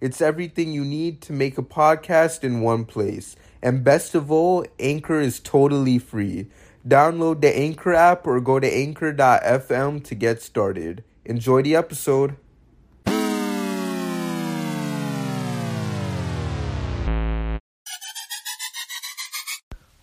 It's everything you need to make a podcast in one place. And best of all, Anchor is totally free. Download the Anchor app or go to anchor.fm to get started. Enjoy the episode.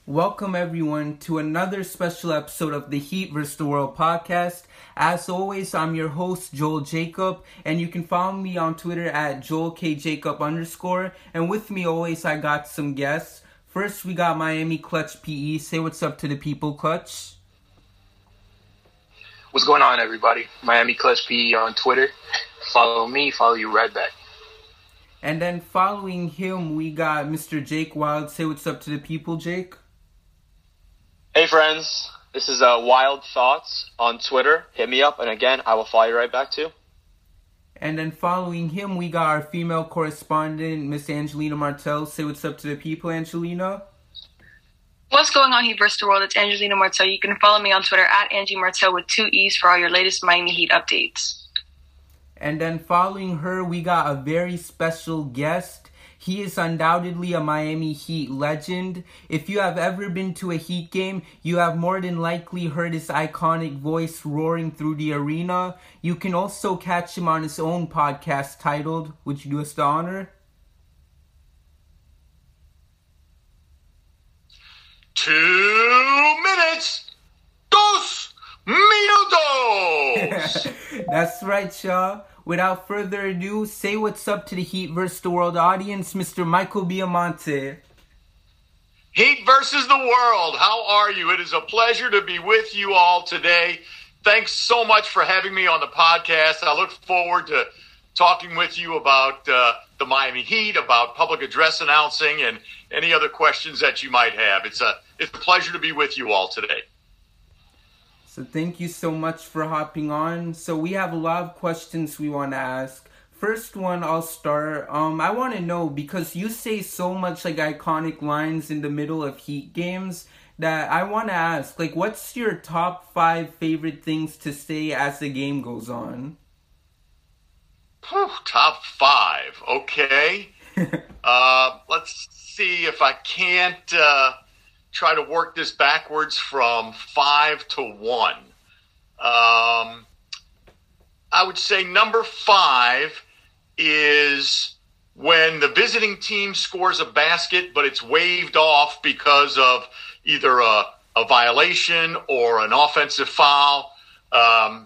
Welcome, everyone, to another special episode of the Heat vs. the World podcast. As always, I'm your host, Joel Jacob, and you can follow me on Twitter at joelkjacob_. And with me always, I got some guests. First, we got Miami Clutch PE. Say what's up to the people, Clutch. What's going on, everybody? Miami Clutch PE on Twitter. Follow me, follow you right back. And then following him, we got Mr. Jake Wild. Say what's up to the people, Jake. Hey, friends, this is Wild Thoughts on Twitter. Hit me up, and again, I will follow you right back, too. And then following him, we got our female correspondent, Miss Angelina Martell. Say what's up to the people, Angelina. What's going on, Heat vs. the World? It's Angelina Martell. You can follow me on Twitter at Angie Martell with two E's for all your latest Miami Heat updates. And then following her, we got a very special guest. He is undoubtedly a Miami Heat legend. If you have ever been to a Heat game, you have more than likely heard his iconic voice roaring through the arena. You can also catch him on his own podcast titled, Would You Do Us the Honor? Two minutes, dos minutos. That's right, Shaw. Without further ado, say what's up to the Heat vs. the World audience, Mr. Michael Biamonte. Heat versus the World, how are you? It is a pleasure to be with you all today. Thanks so much for having me on the podcast. I look forward to talking with you about the Miami Heat, about public address announcing, and any other questions that you might have. It's a pleasure to be with you all today. So thank you so much for hopping on. So we have a lot of questions we want to ask. First one, I'll start. I want to know, because you say so much like iconic lines in the middle of Heat games, that I want to ask, like, what's your top 5 favorite things to say as the game goes on? Top 5, okay. Let's see if I can't... try to work this backwards from 5 to 1. I would say number 5 is when the visiting team scores a basket, but it's waved off because of either a violation or an offensive foul. I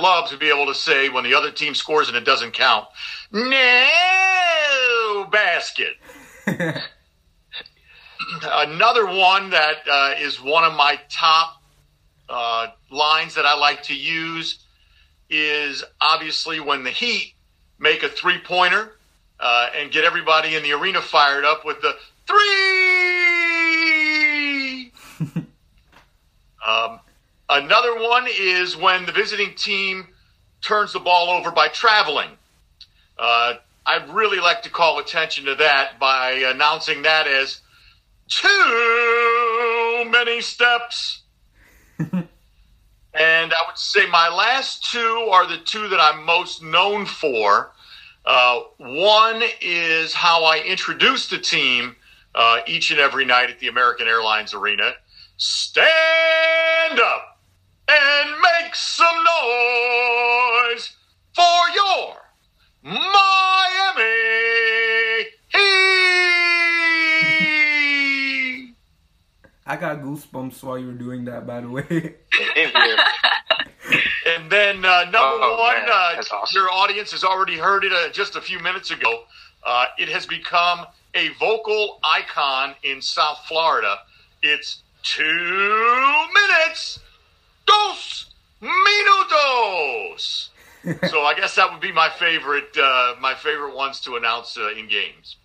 love to be able to say when the other team scores and it doesn't count, no basket. Another one that is one of my top lines that I like to use is obviously when the Heat make a three-pointer and get everybody in the arena fired up with the three. Another one is when the visiting team turns the ball over by traveling. I'd really like to call attention to that by announcing that as too many steps. And I would say my last two are the two that I'm most known for. One is how I introduce the team each and every night at the American Airlines Arena. Stand up and make some noise for your Miami Heat. I got goosebumps while you were doing that, by the way. And then number one, awesome. Your audience has already heard it just a few minutes ago. It has become a vocal icon in South Florida. It's 2 minutes, dos minutos. So I guess that would be my favorite ones to announce in games.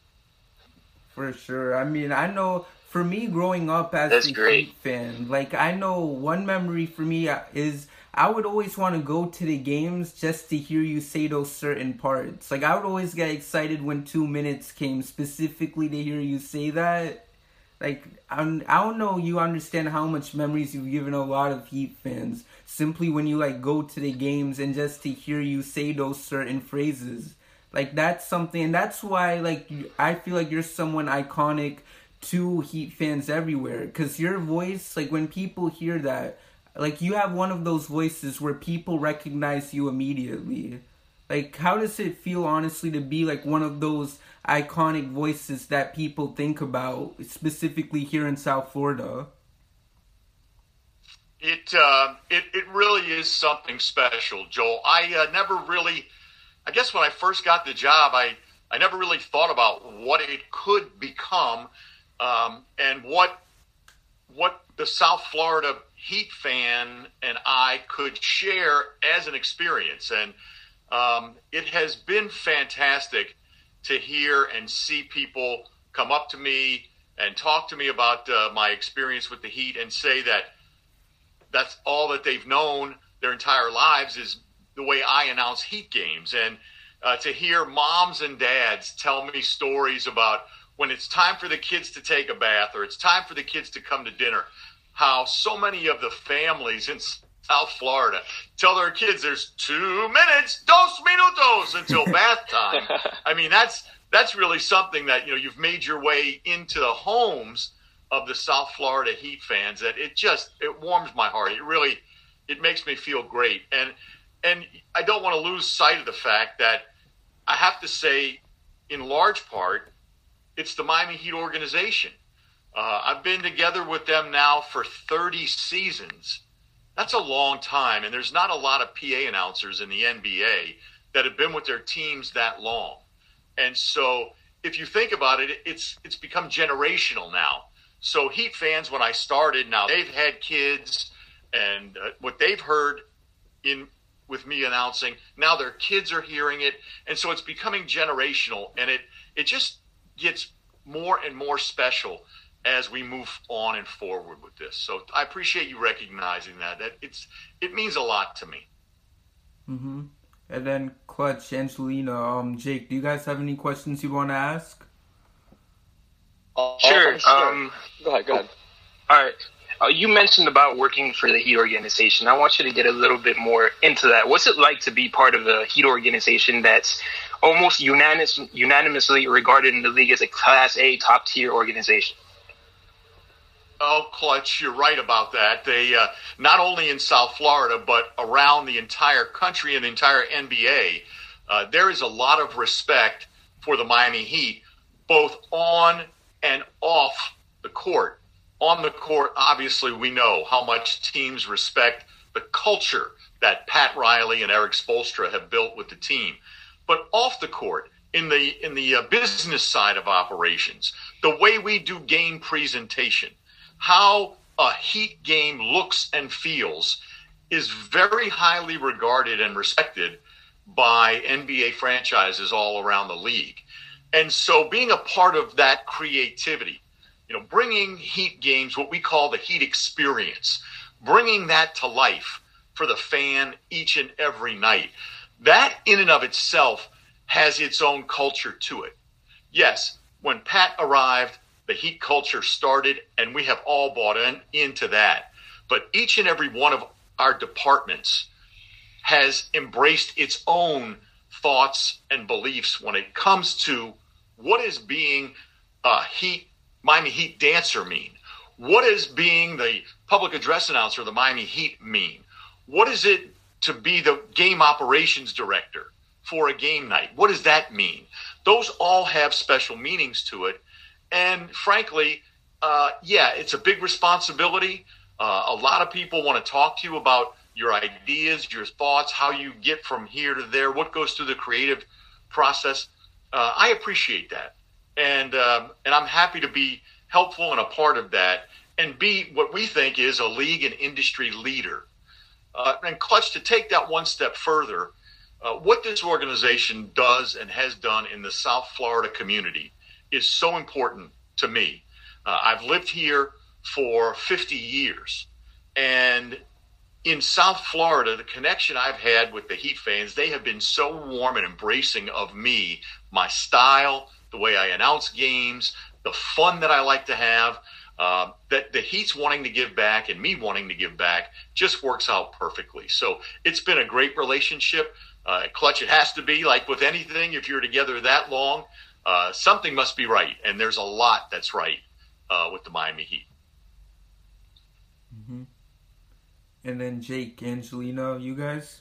For sure. I mean, I know for me growing up as a Heat fan, like I know one memory for me is I would always want to go to the games just to hear you say those certain parts. Like I would always get excited when 2 minutes came specifically to hear you say that. Like, I don't know you understand how much memories you've given a lot of Heat fans simply when you, like, go to the games and just to hear you say those certain phrases. Like, that's something, and that's why, like, I feel like you're someone iconic to Heat fans everywhere. Because your voice, like, when people hear that, like, you have one of those voices where people recognize you immediately. Like, how does it feel, honestly, to be, like, one of those iconic voices that people think about, specifically here in South Florida? It really is something special, Joel. I guess when I first got the job, I never really thought about what it could become, and what the South Florida Heat fan and I could share as an experience. And it has been fantastic to hear and see people come up to me and talk to me about my experience with the Heat and say that that's all that they've known their entire lives is the way I announce Heat games. And to hear moms and dads tell me stories about when it's time for the kids to take a bath or it's time for the kids to come to dinner, how so many of the families in South Florida tell their kids there's 2 minutes, 2 minutos until bath time. I mean, that's really something that, you know, you've made your way into the homes of the South Florida Heat fans that it warms my heart. It makes me feel great. And I don't want to lose sight of the fact that I have to say, in large part, it's the Miami Heat organization. I've been together with them now for 30 seasons. That's a long time, and there's not a lot of PA announcers in the NBA that have been with their teams that long. And so if you think about it, it's become generational now. So Heat fans, when I started, now they've had kids, and what they've heard with me announcing, now their kids are hearing it. And so it's becoming generational, and it just gets more and more special as we move on and forward with this. So I appreciate you recognizing that it means a lot to me. Mm-hmm. And then Clutch, Angelina, Jake, do you guys have any questions you want to ask? Sure. Go ahead. All right. You mentioned about working for the Heat organization. I want you to get a little bit more into that. What's it like to be part of a Heat organization that's almost unanimously regarded in the league as a Class A top-tier organization? Oh, Clutch, you're right about that. They not only in South Florida, but around the entire country and the entire NBA, there is a lot of respect for the Miami Heat, both on and off the court. On the court, obviously, we know how much teams respect the culture that Pat Riley and Eric Spoelstra have built with the team. But off the court, in the business side of operations, the way we do game presentation, how a Heat game looks and feels is very highly regarded and respected by NBA franchises all around the league. And so being a part of that creativity, you know, bringing Heat games, what we call the Heat experience, bringing that to life for the fan each and every night, that in and of itself has its own culture to it. Yes, when Pat arrived, the Heat culture started, and we have all bought into that. But each and every one of our departments has embraced its own thoughts and beliefs when it comes to what is being a Miami Heat dancer mean? What is being the public address announcer of the Miami Heat mean? What is it to be the game operations director for a game night? What does that mean? Those all have special meanings to it. And frankly, it's a big responsibility. A lot of people want to talk to you about your ideas, your thoughts, how you get from here to there, what goes through the creative process. I appreciate that. And I'm happy to be helpful and a part of that and be what we think is a league and industry leader. And Clutch, to take that one step further, what this organization does and has done in the South Florida community is so important to me. I've lived here for 50 years. And in South Florida, the connection I've had with the Heat fans, they have been so warm and embracing of me, my style, the way I announce games, the fun that I like to have, that the Heat's wanting to give back and me wanting to give back just works out perfectly. So it's been a great relationship. Clutch, it has to be, like with anything, if you're together that long, something must be right. And there's a lot that's right with the Miami Heat. Mm-hmm. And then Jake, Angelina, you guys?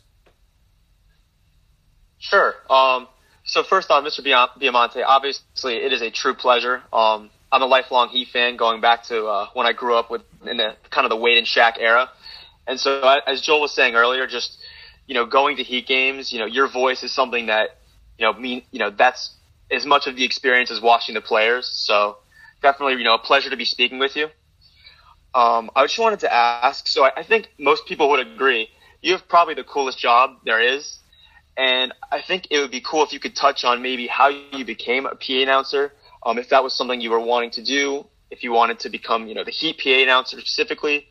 Sure. So first off, Mr. Biamonte, obviously it is a true pleasure. I'm a lifelong Heat fan, going back to when I grew up in the Wade and Shaq era. And so, as Joel was saying earlier, just going to Heat games, your voice is something that that's as much of the experience as watching the players. So definitely, a pleasure to be speaking with you. I just wanted to ask, so I think most people would agree, you have probably the coolest job there is, and I think it would be cool if you could touch on maybe how you became a PA announcer, if that was something you were wanting to do, if you wanted to become, the Heat PA announcer specifically,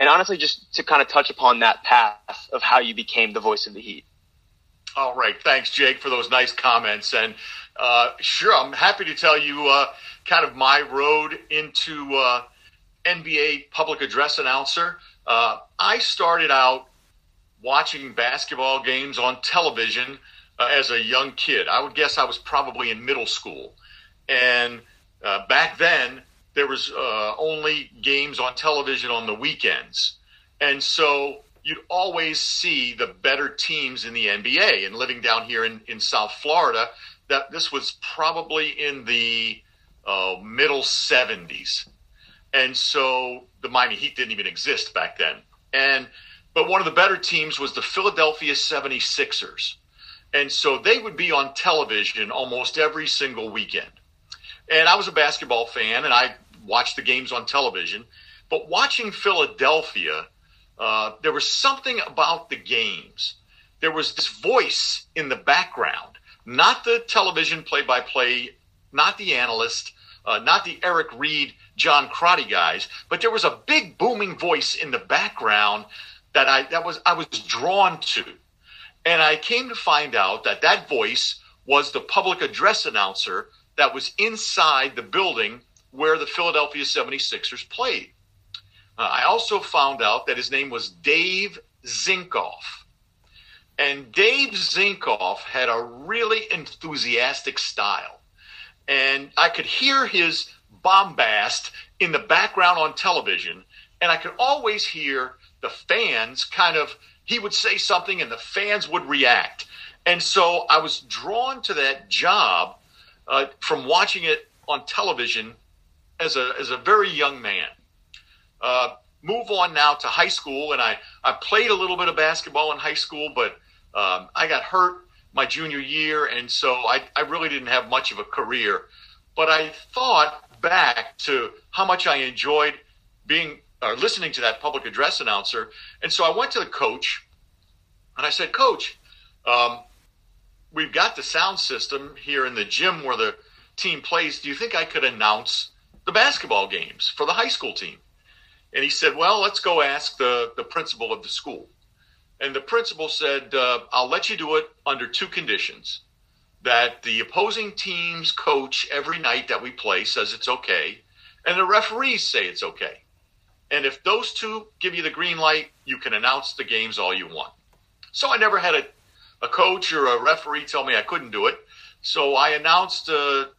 and honestly just to kind of touch upon that path of how you became the voice of the Heat. All right. Thanks, Jake, for those nice comments. And sure, I'm happy to tell you kind of my road into NBA public address announcer. I started out watching basketball games on television as a young kid. I would guess I was probably in middle school. And back then, there was only games on television on the weekends. And so you'd always see the better teams in the NBA. And living down here in South Florida, that this was probably in the middle 70s. And so the Miami Heat didn't even exist back then. But one of the better teams was the Philadelphia 76ers. And so they would be on television almost every single weekend. And I was a basketball fan, and I watched the games on television. But watching Philadelphia, there was something about the games. There was this voice in the background, not the television play-by-play, not the analyst, not the Eric Reed, John Crotty guys, but there was a big booming voice in the background that I was drawn to. And I came to find out that voice was the public address announcer that was inside the building where the Philadelphia 76ers played. I also found out that his name was Dave Zinkoff. And Dave Zinkoff had a really enthusiastic style. And I could hear his bombast in the background on television, and I could always hear the fans he would say something and the fans would react. And so I was drawn to that job from watching it on television as a very young man. Move on now to high school, and I played a little bit of basketball in high school, but I got hurt my junior year, and so I really didn't have much of a career. But I thought back to how much I enjoyed listening to that public address announcer. And so I went to the coach and I said, "Coach, we've got the sound system here in the gym where the team plays. Do you think I could announce the basketball games for the high school team?" And he said, "Well, let's go ask the principal of the school." And the principal said, "I'll let you do it under two conditions. That the opposing team's coach every night that we play says it's okay, and the referees say it's okay. And if those two give you the green light, you can announce the games all you want." So I never had a coach or a referee tell me I couldn't do it. So I announced the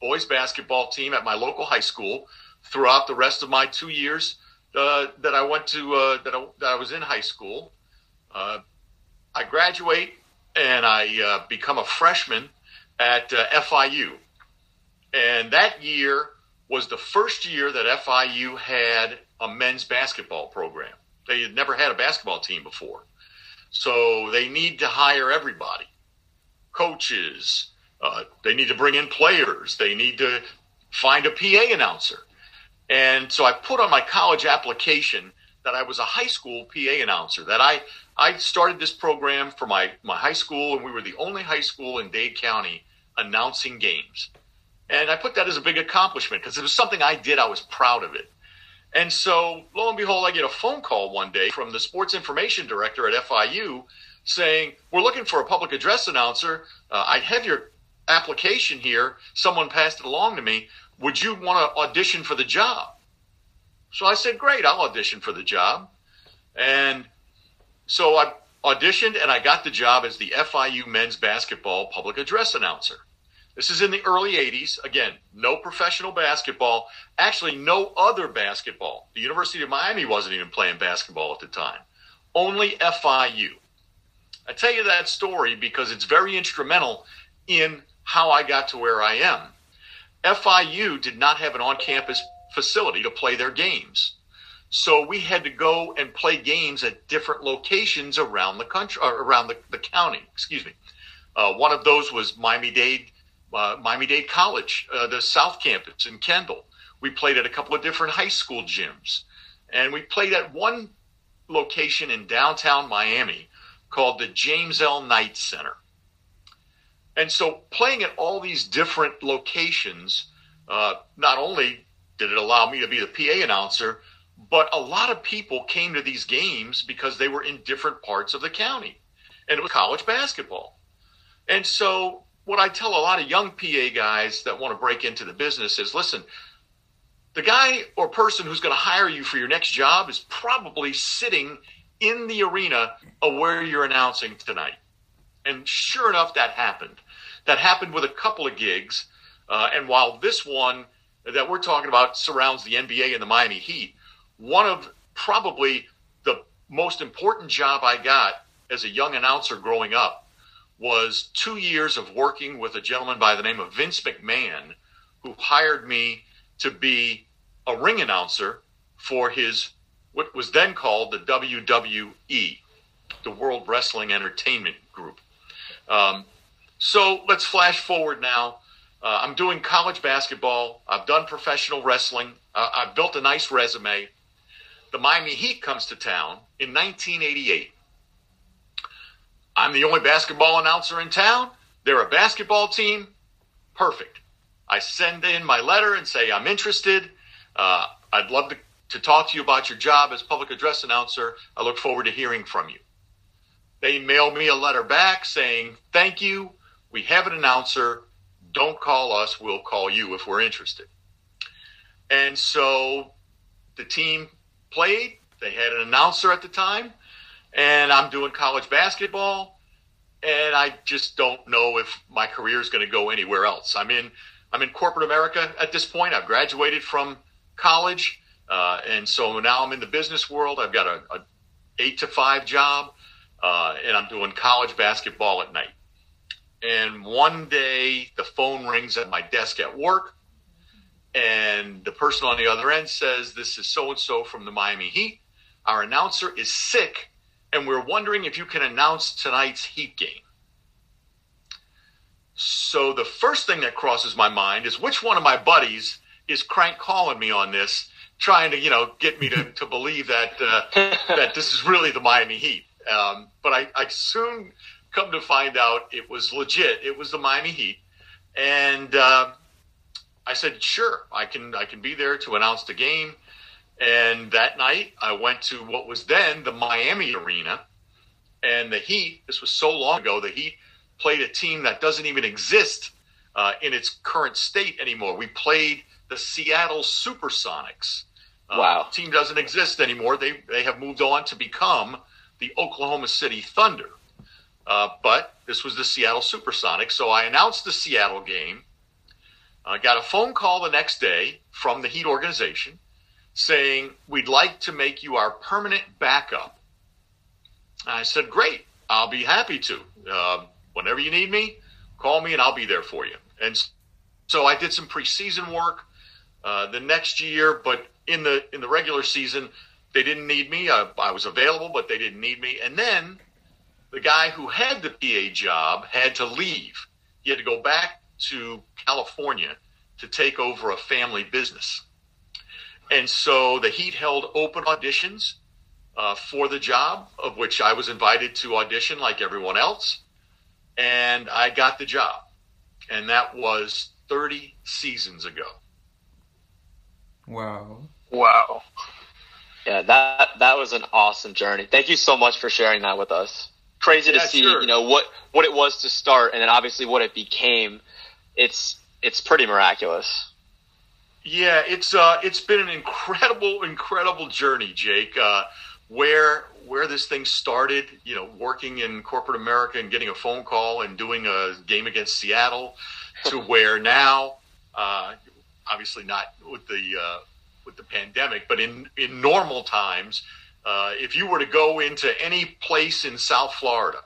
boys basketball team at my local high school throughout the rest of my 2 years that I went to, that I was in high school. I graduate and I become a freshman at FIU. And that year was the first year that FIU had a men's basketball program. They had never had a basketball team before. So they need to hire everybody, coaches. They need to bring in players. They need to find a PA announcer. And so I put on my college application that I was a high school PA announcer, that I started this program for my high school, and we were the only high school in Dade County announcing games. And I put that as a big accomplishment because it was something I did. I was proud of it. And so, lo and behold, I get a phone call one day from the sports information director at FIU saying, we're looking for a public address announcer. I have your application here. Someone passed it along to me. Would you want to audition for the job? So I said, great, I'll audition for the job. And so I auditioned and I got the job as the FIU men's basketball public address announcer. This is in the early 80s. Again, no professional basketball, actually no other basketball. The University of Miami wasn't even playing basketball at the time, only FIU. I tell you that story because it's very instrumental in how I got to where I am. FIU did not have an on-campus facility to play their games. So we had to go and play games at different locations around the country, or around the county, excuse me. One of those was Miami-Dade College, the South Campus in Kendall. We played at a couple of different high school gyms. And we played at one location in downtown Miami called the James L. Knight Center. And so playing at all these different locations, not only did it allow me to be the PA announcer, but a lot of people came to these games because they were in different parts of the county. And it was college basketball. And so what I tell a lot of young PA guys that want to break into the business is, listen, the guy or person who's going to hire you for your next job is probably sitting in the arena of where you're announcing tonight. And sure enough, that happened. That happened with a couple of gigs. And while this one that we're talking about surrounds the NBA and the Miami Heat, one of probably the most important job I got as a young announcer growing up was 2 years of working with a gentleman by the name of Vince McMahon, who hired me to be a ring announcer for his, what was then called the WWE, the World Wrestling Entertainment Group. So let's flash forward now. I'm doing college basketball. I've done professional wrestling. I've built a nice resume. The Miami Heat comes to town in 1988. I'm the only basketball announcer in town. They're a basketball team. Perfect. I send in my letter and say, I'm interested. I'd love to talk to you about your job as public address announcer. I look forward to hearing from you. They mailed me a letter back saying, thank you. We have an announcer. Don't call us. We'll call you if we're interested. And so the team played. They had an announcer at the time. And I'm doing college basketball. And I just don't know if my career is going to go anywhere else. I'm in corporate America at this point. I've graduated from college. And so now I'm in the business world. I've got a 8-to-5 job. And I'm doing college basketball at night. And one day the phone rings at my desk at work. And the person on the other end says, this is so-and-so from the Miami Heat. Our announcer is sick, and we're wondering if you can announce tonight's Heat game. So the first thing that crosses my mind is which one of my buddies is crank calling me on this, trying to, get me to believe that that this is really the Miami Heat. But I soon come to find out it was legit. It was the Miami Heat. And I said, sure, I can be there to announce the game. And that night I went to what was then the Miami Arena, and the Heat, this was so long ago, the Heat played a team that doesn't even exist in its current state anymore. We played the Seattle Supersonics. Wow. Team doesn't exist anymore. They have moved on to become the Oklahoma City Thunder. But this was the Seattle Supersonics. So I announced the Seattle game. I got a phone call the next day from the Heat organization saying, we'd like to make you our permanent backup. And I said, great, I'll be happy to. Whenever you need me, call me and I'll be there for you. And so I did some preseason work the next year, but in the regular season, they didn't need me. I was available, but they didn't need me. And then the guy who had the PA job had to leave. He had to go back to California to take over a family business. And so the Heat held open auditions for the job, of which I was invited to audition like everyone else. And I got the job. And that was 30 seasons ago. Wow. Yeah, that was an awesome journey. Thank you so much for sharing that with us. Crazy to see, sure. You know, what it was to start and then obviously what it became. It's pretty miraculous. Yeah, it's been an incredible journey, Jake. Where this thing started, you know, working in corporate America and getting a phone call and doing a game against Seattle, to where now, obviously not with the pandemic, but in normal times, if you were to go into any place in South Florida,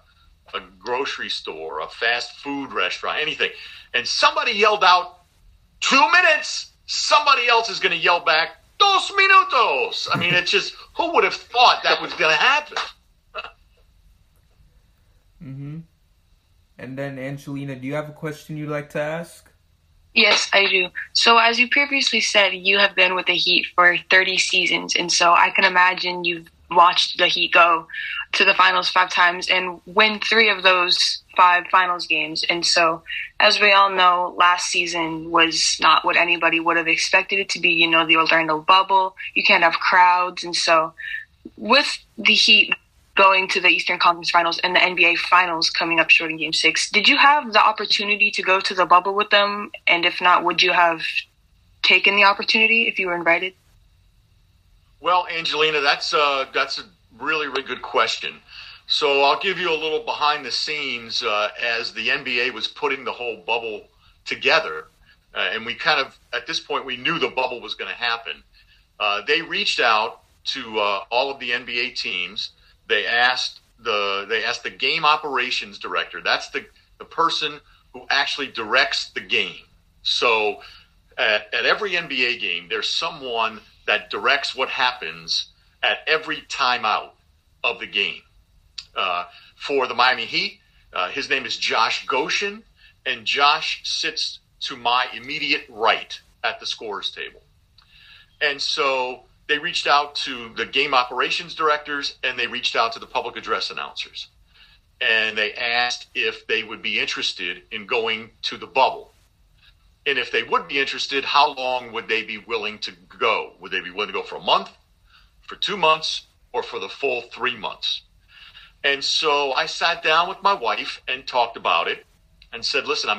a grocery store, a fast food restaurant, anything, and somebody yelled out 2 minutes, somebody else is going to yell back 2 minutos. I mean, it's just, who would have thought that was going to happen? Mm-hmm. And then, Angelina, do you have a question you'd like to ask? Yes, I do. So as you previously said, you have been with the Heat for 30 seasons, and so I can imagine you've watched the Heat go to the finals 5 times and win 3 of those 5 finals games. And so, as we all know, last season was not what anybody would have expected it to be. You know, the Orlando bubble, you can't have crowds. And so with the Heat going to the Eastern Conference Finals and the NBA Finals coming up short in Game 6, did you have the opportunity to go to the bubble with them? And if not, would you have taken the opportunity if you were invited? Well, Angelina, that's a really, really good question. So I'll give you a little behind the scenes as the NBA was putting the whole bubble together. And we kind of, at this point, we knew the bubble was going to happen. They reached out to all of the NBA teams. They asked the game operations director. That's the person who actually directs the game. So at every NBA game, there's someone that directs what happens at every timeout of the game. For the Miami Heat, his name is Josh Goshen, and Josh sits to my immediate right at the scorer's table. And so they reached out to the game operations directors, and they reached out to the public address announcers. And they asked if they would be interested in going to the bubble. And if they would be interested, how long would they be willing to go? Would they be willing to go for a month, for 2 months, or for the full 3 months? And so I sat down with my wife and talked about it and said, listen,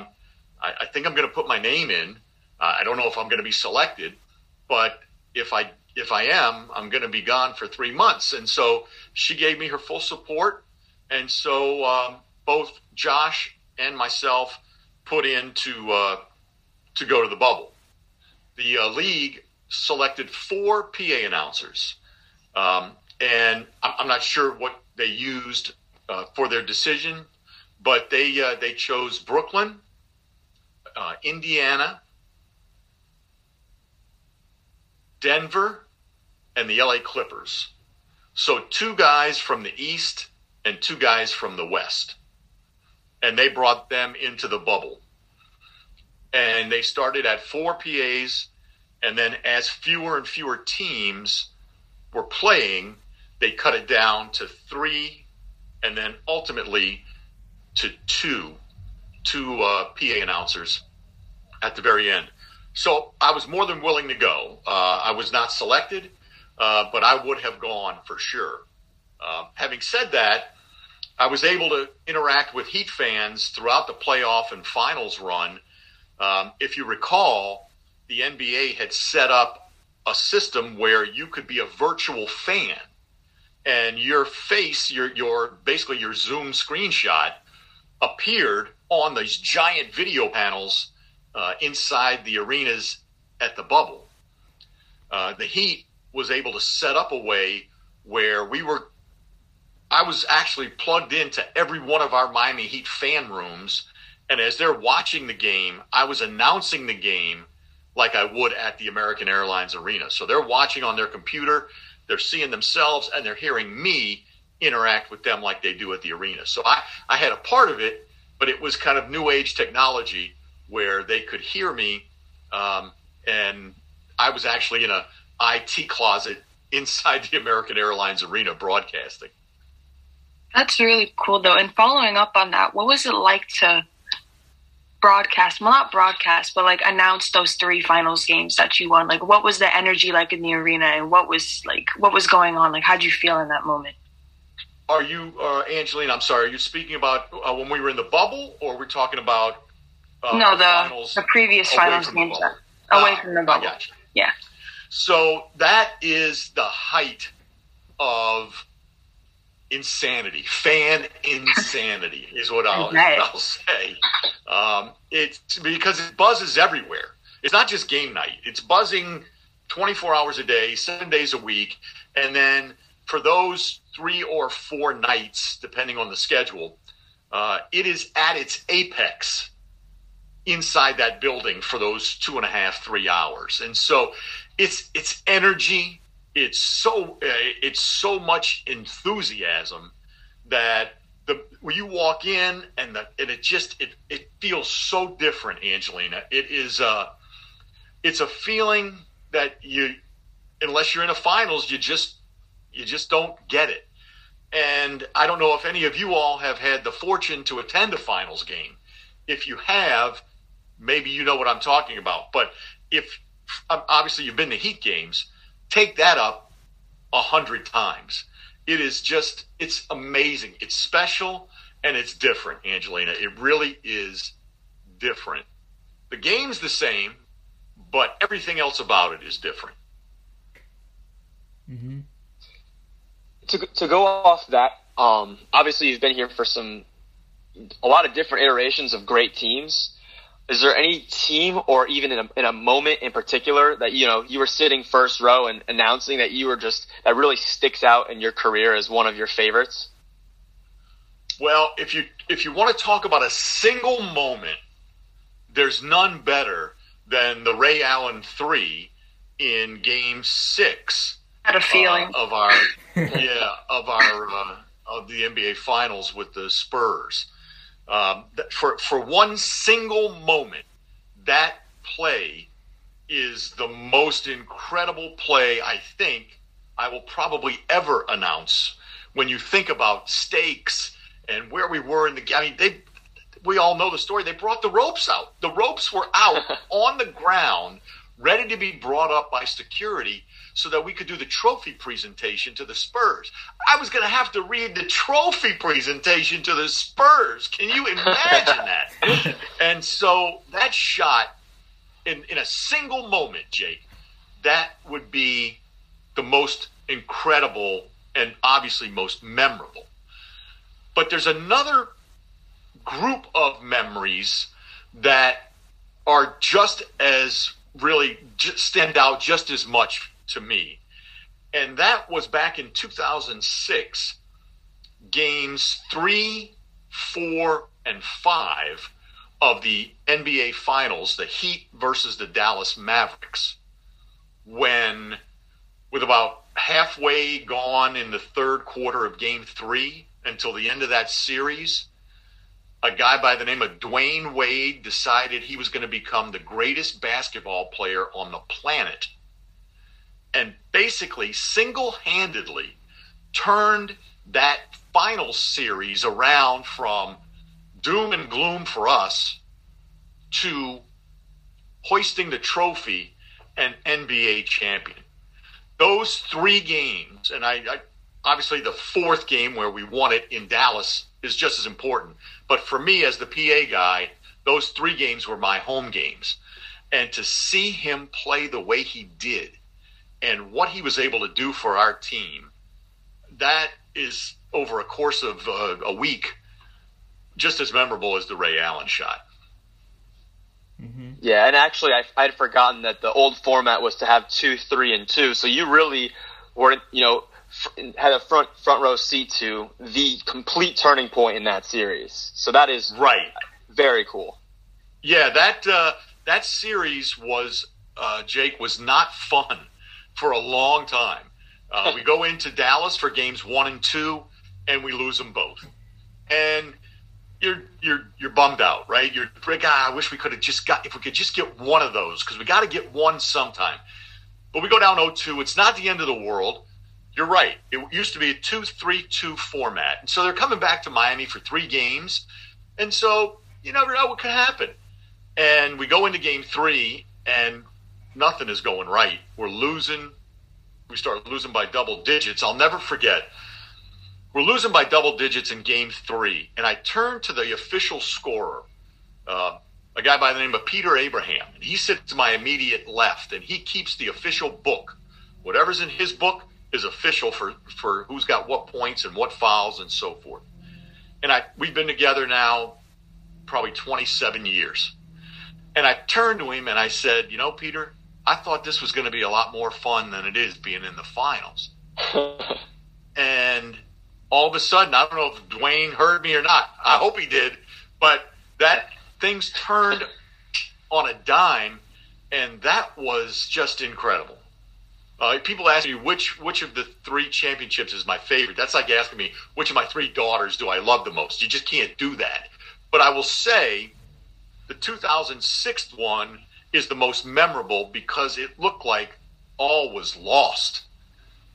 I think I'm going to put my name in. I don't know if I'm going to be selected, but if I am, I'm going to be gone for 3 months. And so she gave me her full support. And so both Josh and myself put in to go to the bubble. The league selected 4 PA announcers. And I'm not sure what they used for their decision, but they chose Brooklyn, Indiana, Denver, and the LA Clippers. So 2 guys from the East and 2 guys from the West. And they brought them into the bubble. And they started at 4 PAs. And then as fewer and fewer teams were playing, they cut it down to 3 and then ultimately to 2 PA announcers at the very end. So I was more than willing to go. I was not selected, but I would have gone for sure. Having said that, I was able to interact with Heat fans throughout the playoff and finals run. If you recall, the NBA had set up a system where you could be a virtual fan, and your face, your basically your Zoom screenshot, appeared on these giant video panels inside the arenas at the bubble. The Heat was able to set up a way where I was actually plugged into every one of our Miami Heat fan rooms, and as they're watching the game, I was announcing the game like I would at the American Airlines Arena. So they're watching on their computer, they're seeing themselves, and they're hearing me interact with them like they do at the arena. So I had a part of it, but it was kind of new age technology where they could hear me, and I was actually in an IT closet inside the American Airlines Arena broadcasting. That's really cool, though. And following up on that, what was it like to announce those three finals games that you won. Like, what was the energy like in the arena, and what was going on? Like, how'd you feel in that moment? Are you, Angelina, I'm sorry, are you speaking about when we were in the bubble, or we're talking about no, the previous finals games away from the bubble? Gotcha. Yeah. So that is the height of insanity. Fan insanity is what I'll say. It's because it buzzes everywhere. It's not just game night. It's buzzing 24 hours a day, 7 days a week. And then for those 3 or 4 nights, depending on the schedule, it is at its apex inside that building for those 2.5, 3 hours. And so it's energy. It's so much enthusiasm that when you walk in and it feels so different, Angelina. It is it's a feeling that you, unless you're in a finals, you just don't get it. And I don't know if any of you all have had the fortune to attend a finals game. If you have, maybe you know what I'm talking about. But if obviously you've been to Heat games, take that up 100 times. It is just, it's amazing. It's special and it's different, Angelina. It really is different. The game's the same, but everything else about it is different. Mm-hmm. To go off that, obviously you've been here for a lot of different iterations of great teams. Is there any team or even in a moment in particular that, you know, you were sitting first row and announcing that you were just, that really sticks out in your career as one of your favorites? Well, if you want to talk about a single moment, there's none better than the Ray Allen 3 in Game 6. Had a feeling of the NBA Finals with the Spurs. For one single moment, that play is the most incredible play I think I will probably ever announce. When you think about stakes and where we were in the game, I mean, we all know the story. They brought the ropes out. The ropes were out on the ground, ready to be brought up by security so that we could do the trophy presentation to the Spurs. I was going to have to read the trophy presentation to the Spurs. Can you imagine that? And so that shot, in a single moment, Jake, that would be the most incredible and obviously most memorable. But there's another group of memories that are just as really stand out just as much to me. And that was back in 2006, games 3, 4, and 5 of the NBA Finals, the Heat versus the Dallas Mavericks, when with about halfway gone in the third quarter of game 3 until the end of that series, a guy by the name of Dwayne Wade decided he was going to become the greatest basketball player on the planet, and basically single-handedly turned that final series around from doom and gloom for us to hoisting the trophy and NBA champion. Those 3 games, and I obviously the 4th game where we won it in Dallas is just as important. But for me as the PA guy, those 3 games were my home games. And to see him play the way he did, and what he was able to do for our team, that is, over a course of a week, just as memorable as the Ray Allen shot. Mm-hmm. Yeah, and actually I'd forgotten that the old format was to have 2, 3, and 2. So you really were, you know, had a front row seat to the complete turning point in that series. So that is right. Very cool. Yeah, that series was, Jake, was not fun for a long time. We go into Dallas for games 1 and 2, and we lose them both. And you're bummed out, right? You're like, I wish we could have just get one of those, because we got to get one sometime. But we go down 0-2. It's not the end of the world. You're right. It used to be a 2-3-2 format, and so they're coming back to Miami for 3 games, and so you never know what could happen. And we go into game three, and nothing is going right. We're losing. We start losing by double digits. I'll never forget. We're losing by double digits in game three. And I turn to the official scorer, a guy by the name of Peter Abraham. And he sits to my immediate left, and he keeps the official book. Whatever's in his book is official for who's got what points and what fouls and so forth. And we've been together now probably 27 years. And I turned to him and I said, you know, Peter, I thought this was going to be a lot more fun than it is being in the finals. And all of a sudden, I don't know if Dwayne heard me or not. I hope he did. But things turned on a dime, and that was just incredible. People ask me which of the three championships is my favorite. That's like asking me which of my three daughters do I love the most. You just can't do that. But I will say the 2006 one is the most memorable because it looked like all was lost.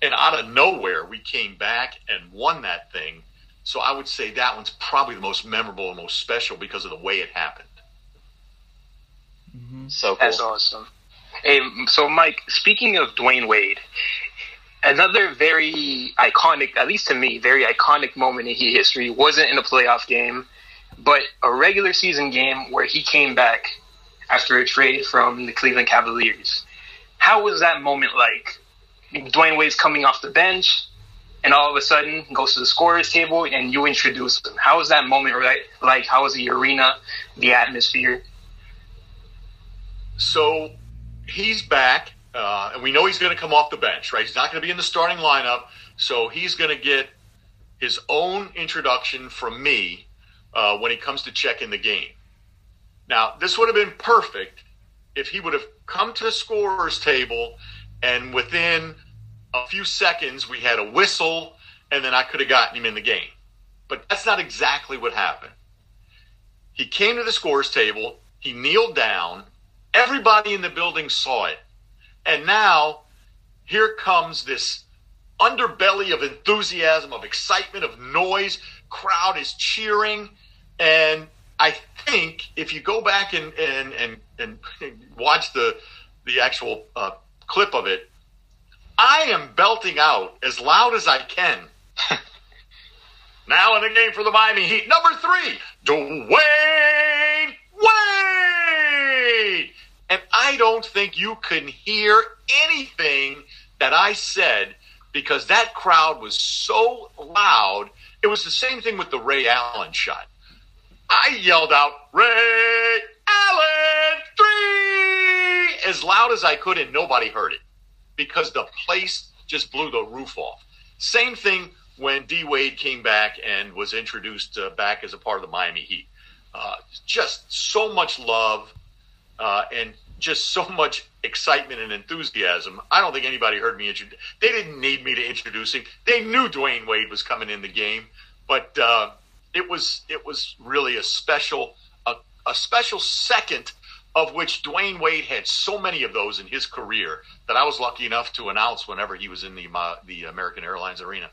And out of nowhere, we came back and won that thing. So I would say that one's probably the most memorable and most special because of the way it happened. Mm-hmm. So cool. That's awesome. Hey, so Mike, speaking of Dwayne Wade, another very iconic, at least to me, very iconic moment in Heat history wasn't in a playoff game, but a regular season game where he came back after a trade from the Cleveland Cavaliers. How was that moment like? Dwayne Wade's coming off the bench, and all of a sudden goes to the scorer's table, and you introduce him. How was that moment like? How was the arena, the atmosphere? So he's back, and we know he's going to come off the bench, right? He's not going to be in the starting lineup, so he's going to get his own introduction from me when he comes to check in the game. Now, this would have been perfect if he would have come to the scorer's table, and within a few seconds, we had a whistle, and then I could have gotten him in the game. But that's not exactly what happened. He came to the scorer's table. He kneeled down. Everybody in the building saw it. And now here comes this underbelly of enthusiasm, of excitement, of noise. Crowd is cheering. And I think if you go back and watch the actual clip of it, I am belting out as loud as I can. Now in the game for the Miami Heat, number 3, Dwayne Wade. And I don't think you can hear anything that I said because that crowd was so loud. It was the same thing with the Ray Allen shot. I yelled out, Ray Allen, 3, as loud as I could, and nobody heard it because the place just blew the roof off. Same thing when D. Wade came back and was introduced back as a part of the Miami Heat. Just so much love. And just so much excitement and enthusiasm. I don't think anybody heard me introduce. They didn't need me to introduce him. They knew Dwayne Wade was coming in the game, but it was really a special second, of which Dwayne Wade had so many of those in his career that I was lucky enough to announce whenever he was in the American Airlines Arena.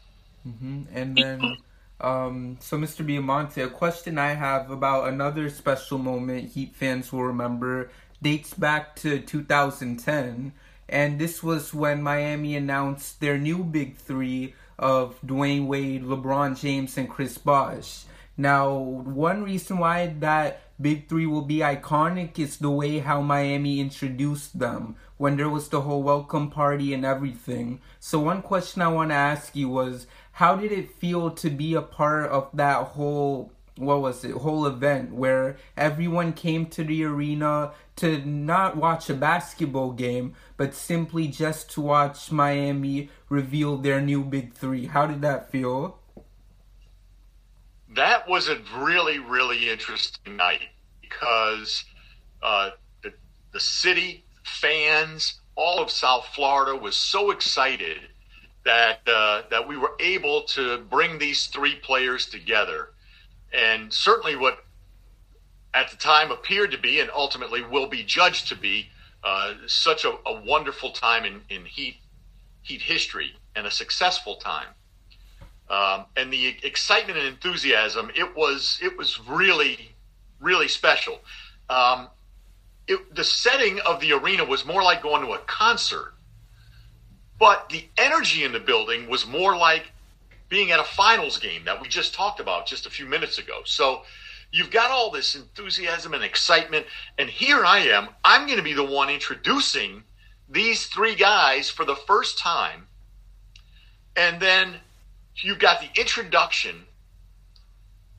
Mm-hmm. And then. So, Mr. Biamonte, a question I have about another special moment Heat fans will remember dates back to 2010, and this was when Miami announced their new Big Three of Dwayne Wade, LeBron James, and Chris Bosch. Now, one reason why that Big Three will be iconic is the way how Miami introduced them when there was the whole welcome party and everything. So one question I want to ask you was, how did it feel to be a part of that whole event where everyone came to the arena to not watch a basketball game, but simply just to watch Miami reveal their new Big Three? How did that feel? That was a really, really interesting night because the city, fans, all of South Florida was so excited that we were able to bring these three players together. And certainly what at the time appeared to be and ultimately will be judged to be such a wonderful time in Heat history and a successful time. And the excitement and enthusiasm, it was really, really special. the setting of the arena was more like going to a concert, but the energy in the building was more like being at a finals game that we just talked about just a few minutes ago. So you've got all this enthusiasm and excitement, and here I am. I'm going to be the one introducing these three guys for the first time, and then you've got the introduction.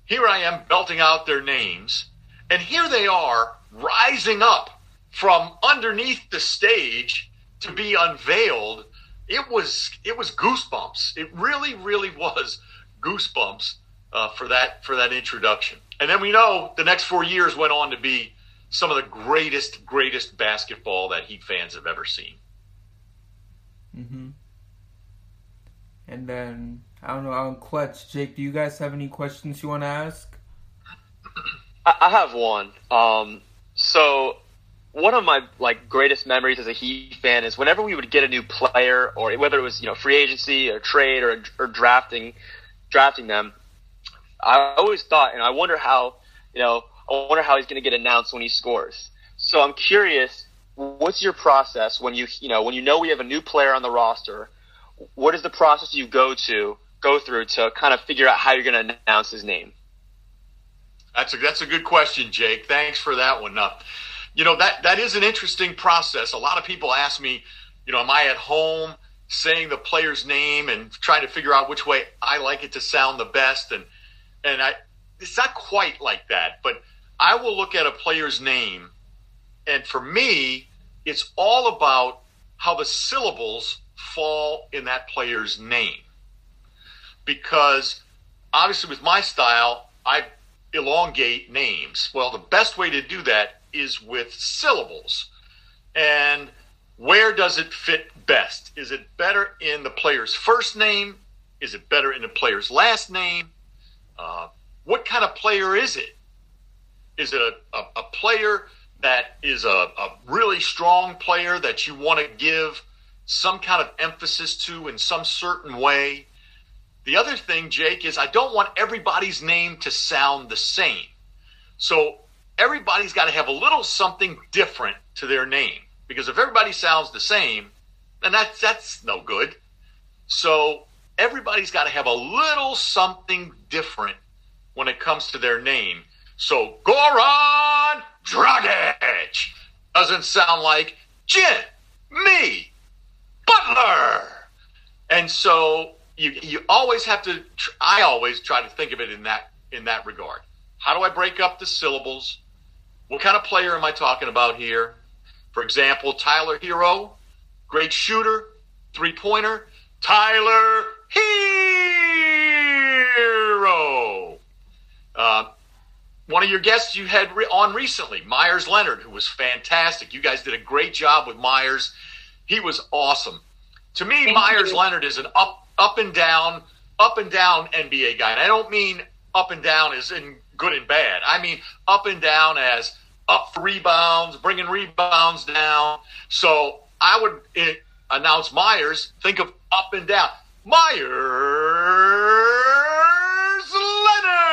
Here I am belting out their names, and here they are rising up from underneath the stage to be unveiled. It was goosebumps. It really, really was goosebumps for that introduction. And then we know the next 4 years went on to be some of the greatest basketball that Heat fans have ever seen. Mm-hmm. And then, I don't know, on Clutch, Jake, do you guys have any questions you want to ask? I have one. So one of my greatest memories as a Heat fan is whenever we would get a new player, or whether it was free agency or trade or drafting them, I always thought, and I wonder how he's going to get announced when he scores. So I'm curious, what's your process when we have a new player on the roster? What is the process you go through to kind of figure out how you're going to announce his name? That's a good question, Jake. Thanks for that one. That is an interesting process. A lot of people ask me, am I at home saying the player's name and trying to figure out which way I like it to sound the best? And it's not quite like that, but I will look at a player's name, and for me, it's all about how the syllables fall in that player's name. Because obviously with my style, I elongate names. Well, the best way to do that is with syllables. And where does it fit best? Is it better in the player's first name? Is it better in the player's last name? What kind of player is it? Is it a player that is a really strong player that you want to give some kind of emphasis to in some certain way? The other thing, Jake, is I don't want everybody's name to sound the same. So everybody's got to have a little something different to their name, because if everybody sounds the same, then that's no good. So everybody's got to have a little something different when it comes to their name. So Goran Dragic doesn't sound like Jimmy Butler. And so I always try to think of it in that regard. How do I break up the syllables? What kind of player am I talking about here? For example, Tyler Hero, great shooter, three-pointer, Tyler Hero. One of your guests you had on recently, Myers Leonard, who was fantastic. You guys did a great job with Myers. He was awesome. To me, Myers Leonard is an up and down NBA guy. And I don't mean up and down as in good and bad. I mean up and down as up for rebounds, bringing rebounds down. So I would announce Myers, think of up and down. Myers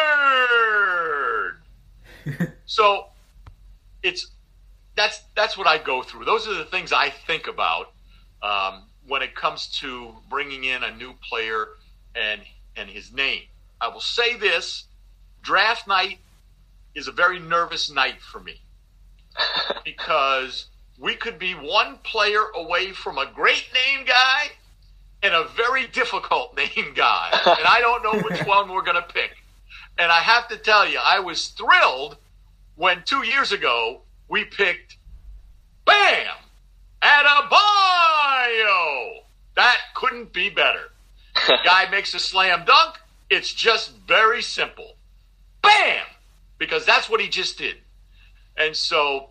Leonard! So that's what I go through. Those are the things I think about when it comes to bringing in a new player and his name. I will say this, draft night is a very nervous night for me because we could be one player away from a great name guy and a very difficult name guy, and I don't know which one we're going to pick. And I have to tell you, I was thrilled when 2 years ago we picked Bam! Adebayo! That couldn't be better. Guy makes a slam dunk. It's just very simple. Bam! Because that's what he just did. And so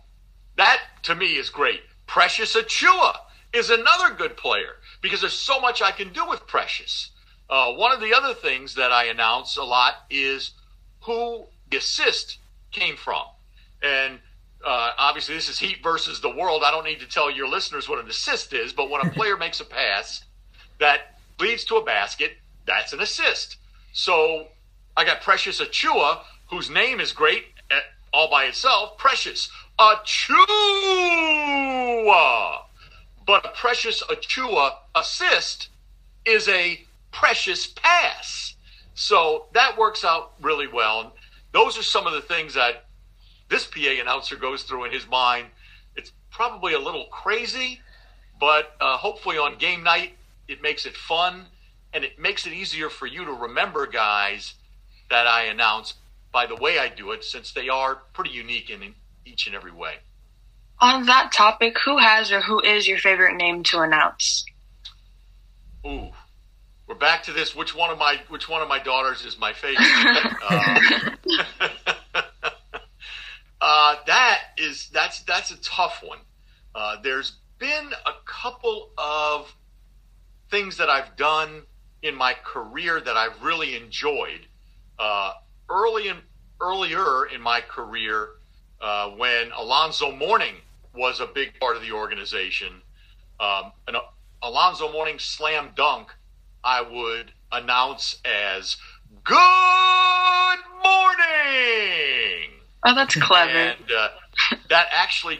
that, to me, is great. Precious Achiuwa is another good player because there's so much I can do with Precious. One of the other things that I announce a lot is who the assist came from. And obviously, this is Heat versus the world. I don't need to tell your listeners what an assist is, but when a player makes a pass that leads to a basket, that's an assist. So I got Precious Achiuwa, whose name is great all by itself, Precious Achiuwa. But a Precious Achiuwa assist is a precious pass. So that works out really well. And those are some of the things that this PA announcer goes through in his mind. It's probably a little crazy, but hopefully on game night, it makes it fun, and it makes it easier for you to remember guys that I announce by the way I do it, since they are pretty unique in each and every way. On that topic, who has or who is your favorite name to announce? Ooh, we're back to this. Which one of my daughters is my favorite? That's a tough one. There's been a couple of things that I've done in my career that I've really enjoyed. Earlier in my career, when Alonzo Mourning was a big part of the organization, an Alonzo Mourning slam dunk, I would announce as "Good morning." Oh, that's clever. And that actually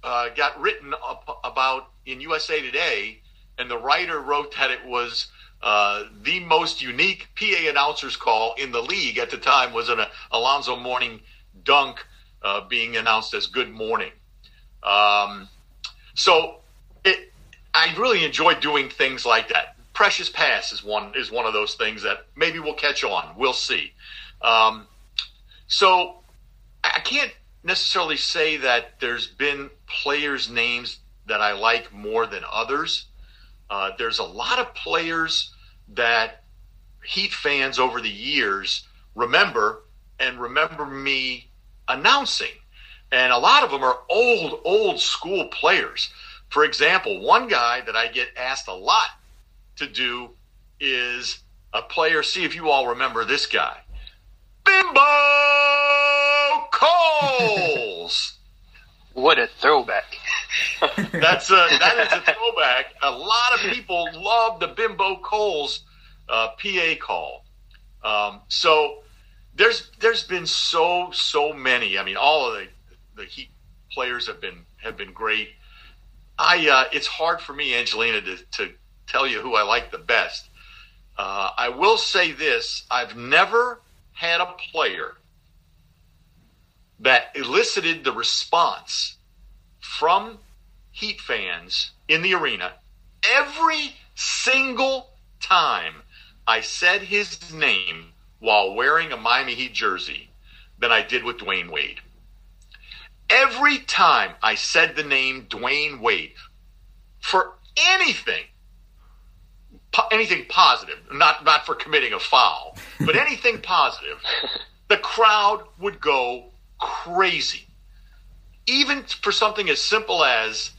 got written up about in USA Today, and the writer wrote that it was the most unique PA announcer's call in the league at the time, was an Alonzo Mourning dunk being announced as "Good morning." I really enjoy doing things like that. Precious pass is one of those things that maybe will catch on. We'll see. So I can't necessarily say that there's been players' names that I like more than others. There's a lot of players that Heat fans over the years remember me announcing. And a lot of them are old school players. For example, one guy that I get asked a lot to do is a player, see if you all remember this guy, Bimbo Coles. What a throwback. That is a throwback. A lot of people love the Bimbo Coles PA call. So there's been so many. I mean, all of the Heat players have been great. It's hard for me, Angelina, to tell you who I like the best. I will say this: I've never had a player that elicited the response from Heat fans in the arena every single time I said his name while wearing a Miami Heat jersey than I did with Dwayne Wade. Every time I said the name Dwayne Wade for anything positive, not for committing a foul, but anything positive, the crowd would go crazy. Even for something as simple as,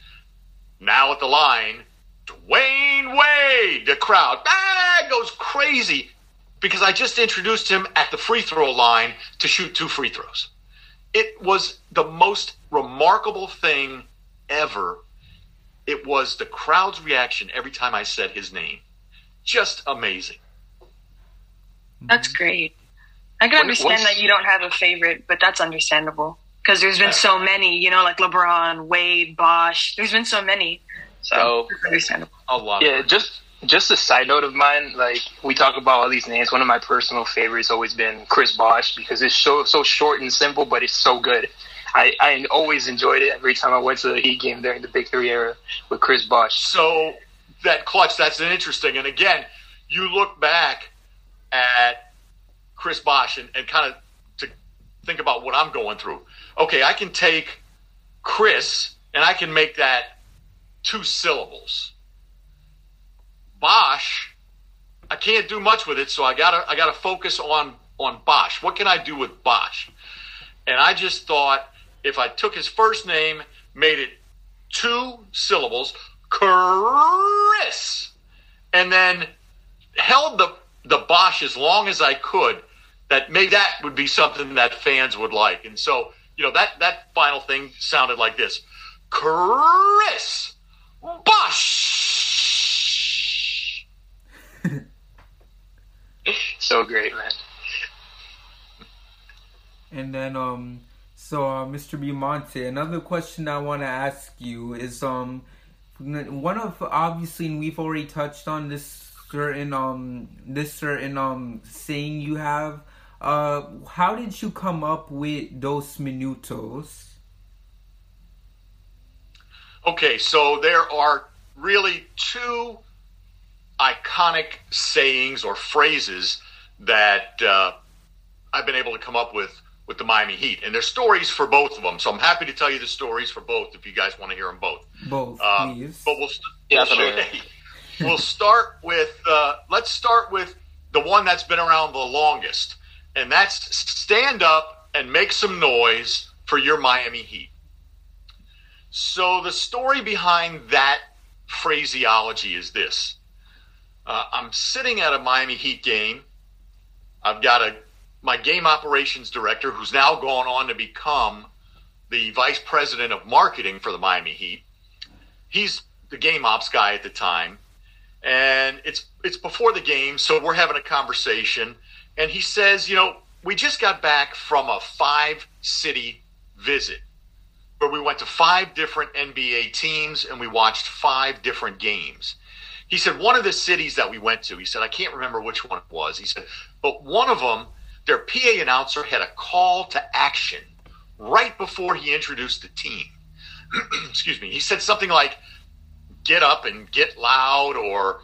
now at the line, Dwayne Wade, the crowd goes crazy because I just introduced him at the free throw line to shoot 2 free throws. It was the most remarkable thing ever. It was the crowd's reaction every time I said his name. Just amazing. That's great. I can understand that you don't have a favorite, but that's understandable because there's been so many, like LeBron, Wade, Bosch. There's been so many. So it's understandable. A lot. Yeah, just a side note of mine, like we talk about all these names. One of my personal favorites always been Chris Bosch because it's so short and simple, but it's so good. I always enjoyed it every time I went to the Heat game during the Big Three era with Chris Bosch. So that clutch, that's an interesting. And again, you look back at Chris Bosch and kind of to think about what I'm going through. Okay, I can take Chris and I can make that 2 syllables. Bosch, I can't do much with it, so I gotta focus on Bosch. What can I do with Bosch? And I just thought if I took his first name, made it 2 syllables, Chris, and then held the Bosch as long as I could, that maybe that would be something that fans would like. And so, that final thing sounded like this. Chris Bosch. So great, man. And then So, Mr. Biamonte, another question I want to ask you is, one of, obviously, we've already touched on this certain saying you have. How did you come up with dos minutos? Okay, so there are really two iconic sayings or phrases that I've been able to come up with the Miami Heat. And there's stories for both of them. So I'm happy to tell you the stories for both if you guys want to hear them both. Both, please. But we'll start with, let's start with the one that's been around the longest. And that's stand up and make some noise for your Miami Heat. So the story behind that phraseology is this. I'm sitting at a Miami Heat game. I've got my game operations director, who's now gone on to become the vice president of marketing for the Miami Heat. He's the game ops guy at the time. And it's before the game, so we're having a conversation. And he says, we just got back from a 5-city visit where we went to 5 different NBA teams and we watched 5 different games. He said, one of the cities that we went to, he said, I can't remember which one it was. He said, but one of them, their PA announcer had a call to action right before he introduced the team. Excuse me. He said something like, get up and get loud or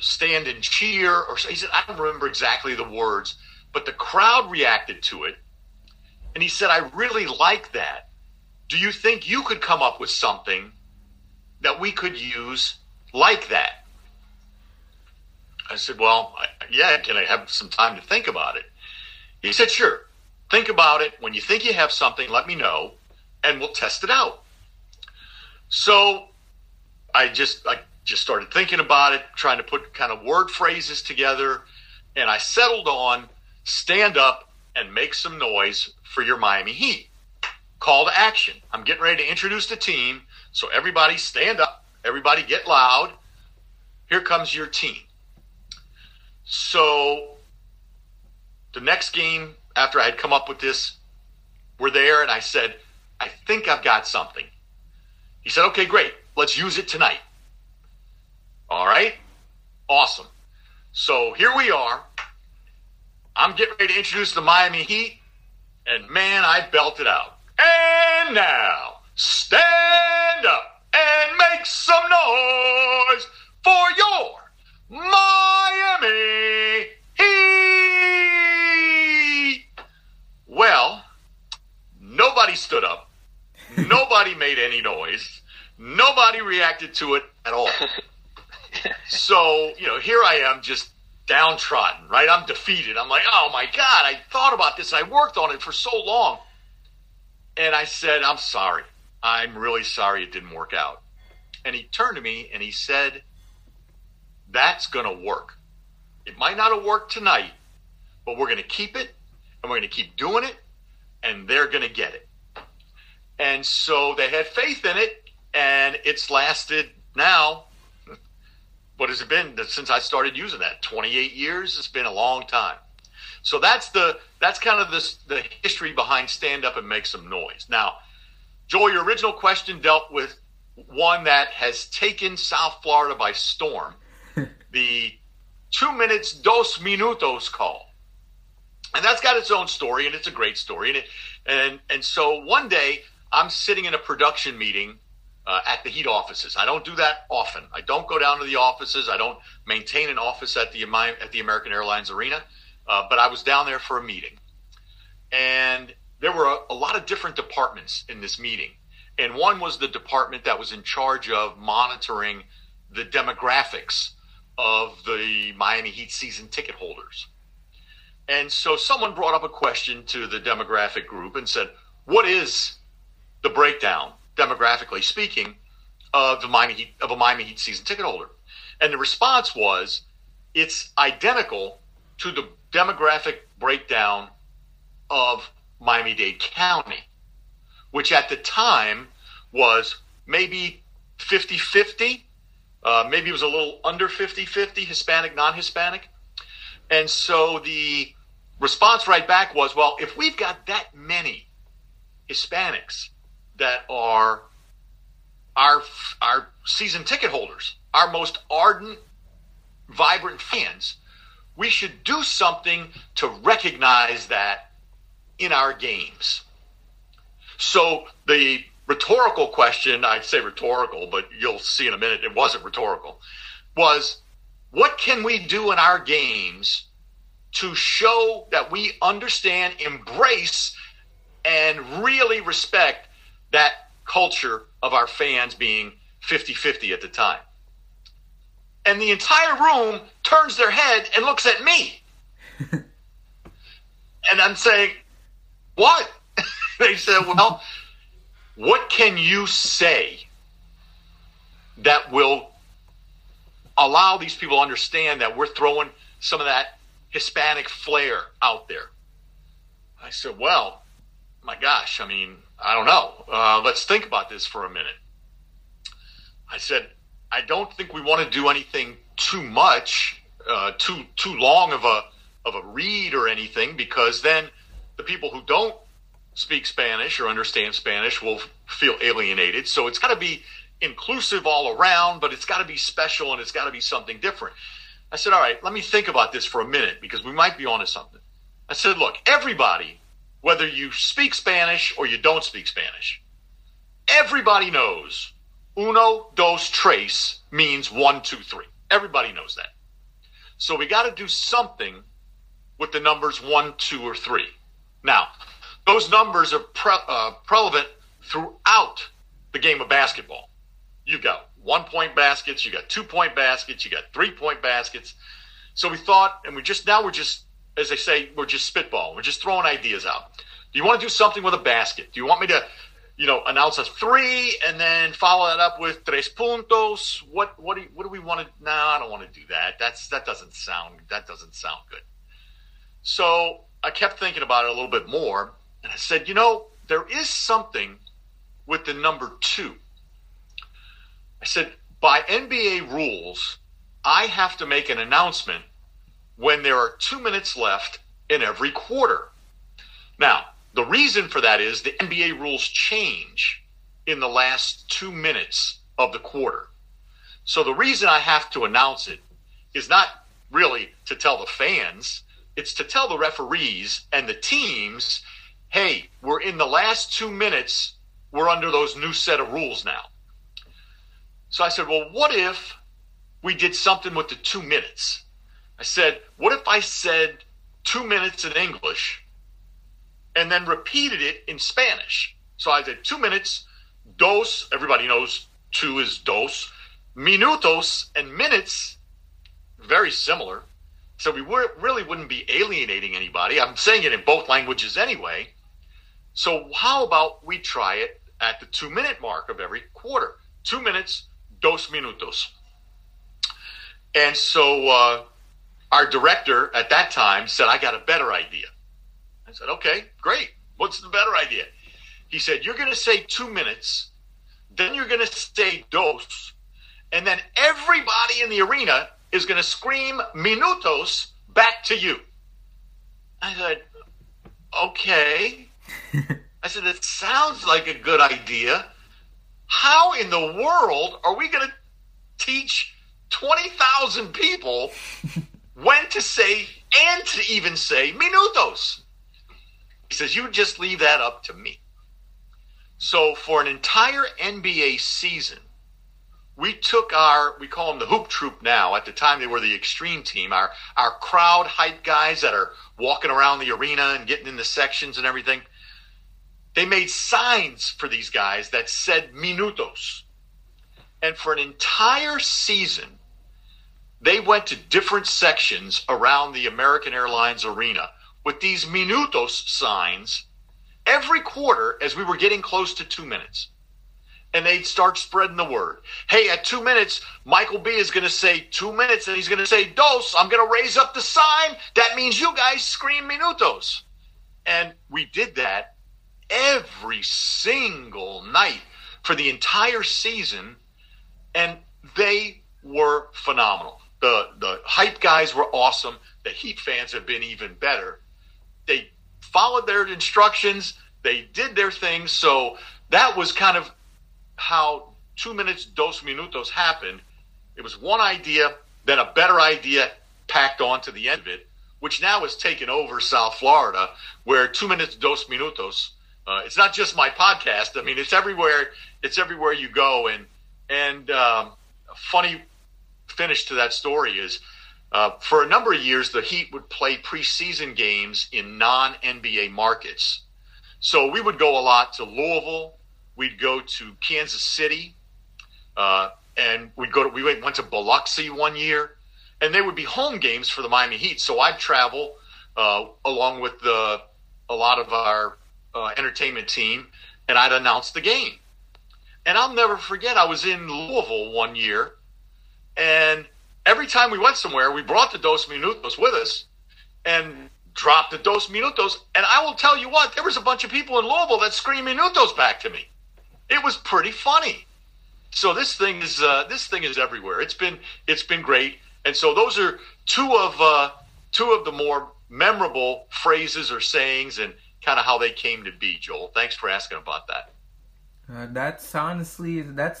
stand and cheer. Or he said, I don't remember exactly the words, but the crowd reacted to it. And he said, I really like that. Do you think you could come up with something that we could use like that? I said, well, yeah, can I have some time to think about it? He said, sure. Think about it. When you think you have something, let me know, and we'll test it out. So I just started thinking about it, trying to put kind of word phrases together, and I settled on stand up and make some noise for your Miami Heat. Call to action. I'm getting ready to introduce the team, so everybody stand up, everybody get loud. Here comes your team. So the next game after I had come up with this, we're there, and I said, I think I've got something. He said, okay, great. Let's use it tonight. All right. Awesome. So here we are. I'm getting ready to introduce the Miami Heat, and man, I belted out. And now, stand up and make some noise for your Miami Heat. Well, nobody stood up. Nobody made any noise. Nobody reacted to it at all. So, here I am just downtrodden, right? I'm defeated. I'm like, oh my God, I thought about this. I worked on it for so long. And I said, I'm sorry. I'm really sorry it didn't work out. And he turned to me and he said, that's going to work. It might not have worked tonight, but we're going to keep it and we're going to keep doing it and they're going to get it. And so they had faith in it, and it's lasted now, what has it been since I started using that? 28 years? It's been a long time. So that's kind of the history behind stand up and make some noise. Now, Joel, your original question dealt with one that has taken South Florida by storm, the 2 minutes, dos minutos call. And that's got its own story, and it's a great story. And so one day I'm sitting in a production meeting at the Heat offices. I don't do that often. I don't go down to the offices. I don't maintain an office at the American Airlines Arena. But I was down there for a meeting. And there were a lot of different departments in this meeting. And one was the department that was in charge of monitoring the demographics of the Miami Heat season ticket holders. And so someone brought up a question to the demographic group and said, what is the breakdown, demographically speaking, of a Miami Heat season ticket holder? And the response was, it's identical to the demographic breakdown of Miami-Dade County, which at the time was maybe 50-50. Maybe it was a little under 50-50, Hispanic, non-Hispanic. And so the response right back was, well, if we've got that many Hispanics that are our season ticket holders, our most ardent, vibrant fans. We should do something to recognize that in our games. So the rhetorical question, I'd say rhetorical, but you'll see in a minute it wasn't rhetorical, was what can we do in our games to show that we understand, embrace, and really respect that culture of our fans being 50-50 at the time? And the entire room turns their head and looks at me. And I'm saying, what? They said, well, what can you say that will allow these people to understand that we're throwing some of that Hispanic flair out there? I said, well, my gosh, I mean, I don't know. Let's think about this for a minute. I said, I don't think we want to do anything too much, too long of a read or anything, because then the people who don't speak Spanish or understand Spanish will feel alienated. So it's got to be inclusive all around, but it's got to be special and it's got to be something different. I said, all right, let me think about this for a minute because we might be onto something. I said, look, everybody, whether you speak Spanish or you don't speak Spanish, everybody knows uno, dos, tres means 1, 2, 3. Everybody knows that. So we got to do something with the numbers 1, 2, or 3. Now, those numbers are prevalent throughout the game of basketball. You've got 1-point baskets, you got 2-point baskets, you got 3-point baskets. So we thought, and we're just, as they say, we're just spitballing. We're just throwing ideas out. Do you want to do something with a basket? Do you want me to, announce a three and then follow that up with tres puntos? What do we want to? No, I don't want to do that. That doesn't sound good. So I kept thinking about it a little bit more, and I said, there is something with the number 2. I said, by NBA rules, I have to make an announcement when there are 2 minutes left in every quarter. Now, the reason for that is the NBA rules change in the last 2 minutes of the quarter. So the reason I have to announce it is not really to tell the fans. It's to tell the referees and the teams, hey, we're in the last 2 minutes. We're under those new set of rules now. So I said, well, what if we did something with the 2 minutes? I said, what if I said 2 minutes in English and then repeated it in Spanish? So I said 2 minutes, dos, everybody knows 2 is dos, minutos and minutes, very similar. So we really wouldn't be alienating anybody. I'm saying it in both languages anyway. So how about we try it at the 2 minute mark of every quarter? 2 minutes, dos minutos. And so our director at that time said, I got a better idea. I said, okay, great. What's the better idea? He said, you're going to say 2 minutes, then you're going to say dos, and then everybody in the arena is going to scream minutos back to you. I said, okay. I said, it sounds like a good idea. How in the world are we going to teach 20,000 people when to say and to even say minutos? He says, you just leave that up to me. So for an entire NBA season, we took we call them the Hoop Troop now. At the time, they were the Extreme Team, our crowd hype guys that are walking around the arena and getting in the sections and everything. They made signs for these guys that said minutos. And for an entire season, they went to different sections around the American Airlines Arena with these minutos signs every quarter as we were getting close to 2 minutes. And they'd start spreading the word. Hey, at 2 minutes, Michael B is going to say 2 minutes, and he's going to say dos. I'm going to raise up the sign. That means you guys scream minutos. And we did that every single night for the entire season, and they were phenomenal. The hype guys were awesome. The Heat fans have been even better. They followed their instructions. They did their thing. So that was kind of how 2 minutes, dos minutos happened. It was one idea, then a better idea packed on to the end of it, which now has taken over South Florida, where 2 minutes, dos minutos. It's not just my podcast. I mean, it's everywhere. It's everywhere you go. And a funny finish to that story is, for a number of years, the Heat would play preseason games in non-NBA markets. So we would go a lot to Louisville. We'd go to Kansas City, and we went to Biloxi one year, and they would be home games for the Miami Heat. So I'd travel along with a lot of our entertainment team, and I'd announce the game. And I'll never forget, I was in Louisville one year, and every time we went somewhere, we brought the dos minutos with us and dropped the dos minutos. And I will tell you what, there was a bunch of people in Louisville that screamed minutos back to me. It was pretty funny. So this thing is everywhere. It's been great. And so those are two of the more memorable phrases or sayings and kind of how they came to be, Joel. Thanks for asking about that. That's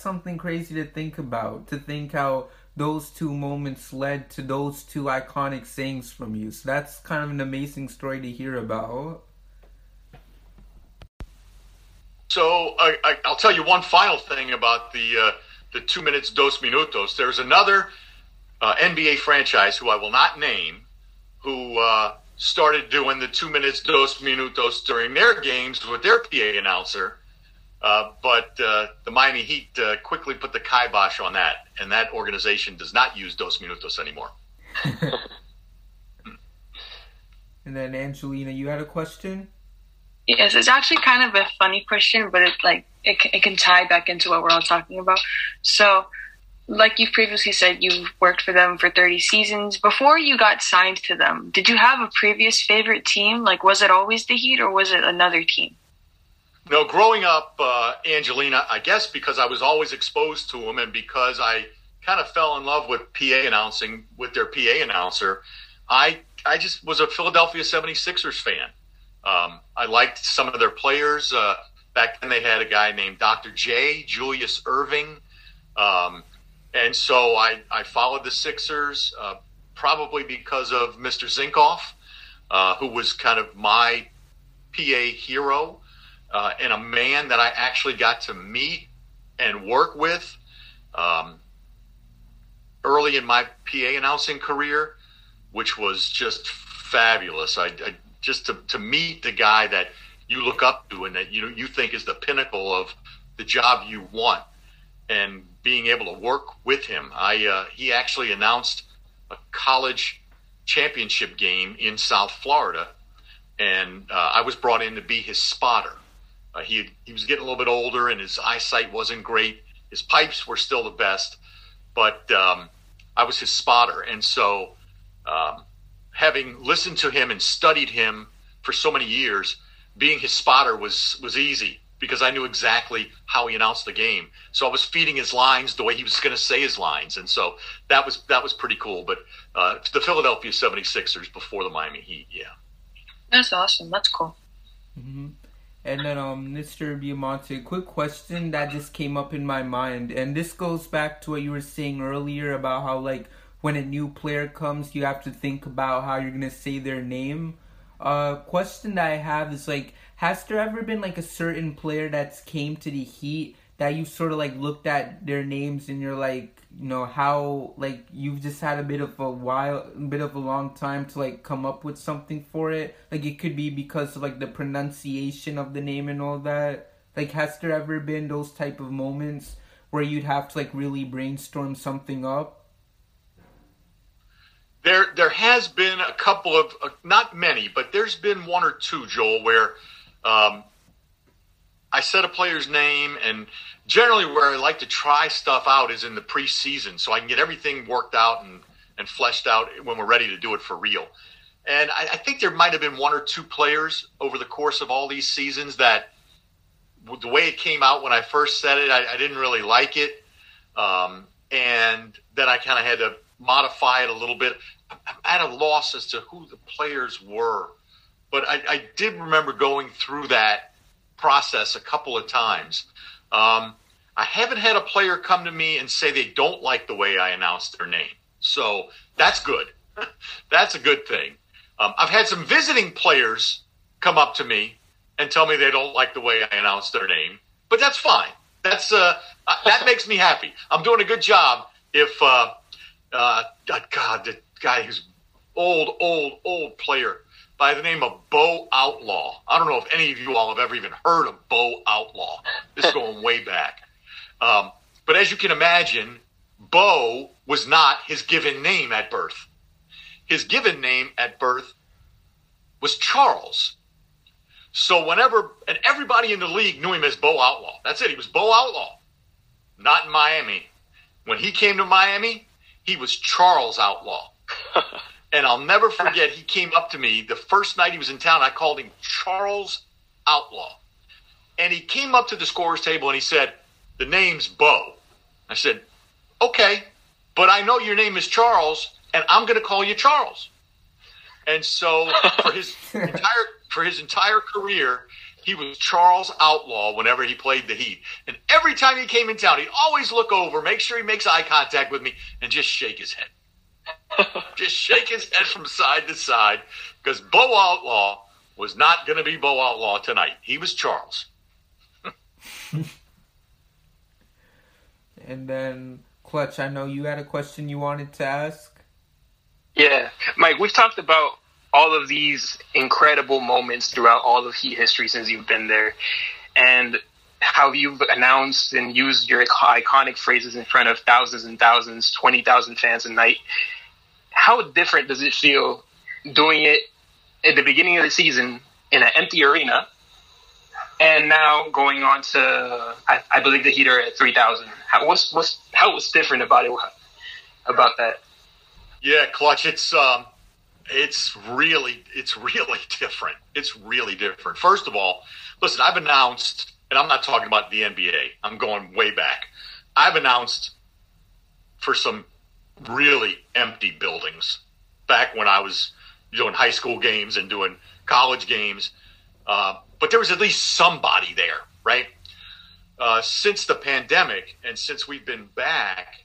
something crazy to think about, to think how those two moments led to those two iconic sayings from you. So that's kind of an amazing story to hear about. So I'll tell you one final thing about the 2 minutes, dos minutos. There's another NBA franchise who I will not name who started doing the 2 minutes, dos minutos during their games with their PA announcer. But the Miami Heat quickly put the kibosh on that, and that organization does not use dos minutos anymore. And then, Angelina, you had a question? Yes, it's actually kind of a funny question, but it can tie back into what we're all talking about. So, like you've previously said, you've worked for them for 30 seasons. Before you got signed to them, did you have a previous favorite team? Like, was it always the Heat, or was it another team? No, growing up, Angelina, I guess because I was always exposed to them and because I kind of fell in love with PA announcing, with their PA announcer, I just was a Philadelphia 76ers fan. I liked some of their players. Back then they had a guy named Dr. J, Julius Irving. And so I followed the Sixers probably because of Mr. Zinkoff, who was kind of my PA hero. And a man that I actually got to meet and work with early in my PA announcing career, which was just fabulous. I just to meet the guy that you look up to and that you think is the pinnacle of the job you want, and being able to work with him. He actually announced a college championship game in South Florida, and I was brought in to be his spotter. He was getting a little bit older, and his eyesight wasn't great. His pipes were still the best, but I was his spotter. And so having listened to him and studied him for so many years, being his spotter was easy because I knew exactly how he announced the game. So I was feeding his lines the way he was going to say his lines. And so that was pretty cool. But the Philadelphia 76ers before the Miami Heat, yeah. That's awesome. That's cool. Mm-hmm. And then, Mr. Biamonte, quick question that just came up in my mind. And this goes back to what you were saying earlier about how, when a new player comes, you have to think about how you're going to say their name. Question that I have is, has there ever been, a certain player that's came to the Heat that you sort of, looked at their names and you're, how, you've just had a long time to, come up with something for it? It could be because of, the pronunciation of the name and all that. Has there ever been those type of moments where you'd have to, really brainstorm something up? There has been a couple of, not many, but there's been one or two, Joel, where I said a player's name, and generally where I like to try stuff out is in the preseason, so I can get everything worked out and fleshed out when we're ready to do it for real. And I think there might have been one or two players over the course of all these seasons that the way it came out when I first said it, I didn't really like it. And then I kind of had to modify it a little bit. I'm at a loss as to who the players were. But I did remember going through that process a couple of times. I haven't had a player come to me and say they don't like the way I announced their name. So that's good. That's a good thing. I've had some visiting players come up to me and tell me they don't like the way I announce their name, but that's fine. That makes me happy. I'm doing a good job. If God, the guy who's old player by the name of Bo Outlaw. I don't know if any of you all have ever even heard of Bo Outlaw. This is going way back. But as you can imagine, Bo was not his given name at birth. His given name at birth was Charles. So everybody in the league knew him as Bo Outlaw. That's it. He was Bo Outlaw, not in Miami. When he came to Miami, he was Charles Outlaw. And I'll never forget, he came up to me the first night he was in town. I called him Charles Outlaw. And he came up to the scorer's table and he said, "The name's Bo." I said, "Okay, but I know your name is Charles, and I'm going to call you Charles." And so for his entire career, he was Charles Outlaw whenever he played the Heat. And every time he came in town, he'd always look over, make sure he makes eye contact with me, and just shake his head. Just shake his head from side to side, because Bo Outlaw was not going to be Bo Outlaw tonight. He was Charles. And then, Clutch, I know you had a question you wanted to ask. Yeah. Mike, we've talked about all of these incredible moments throughout all of Heat history since you've been there, and how you've announced and used your iconic phrases in front of thousands and thousands, 20,000 fans a night. How different does it feel doing it at the beginning of the season in an empty arena, and now going on to, I believe the Heat are at 3,000. How was different about that? Yeah, Clutch, it's really different. It's really different. First of all, listen, I've announced, and I'm not talking about the NBA. I'm going way back. I've announced for some really empty buildings back when I was doing high school games and doing college games. But there was at least somebody there, right? Since the pandemic and since we've been back,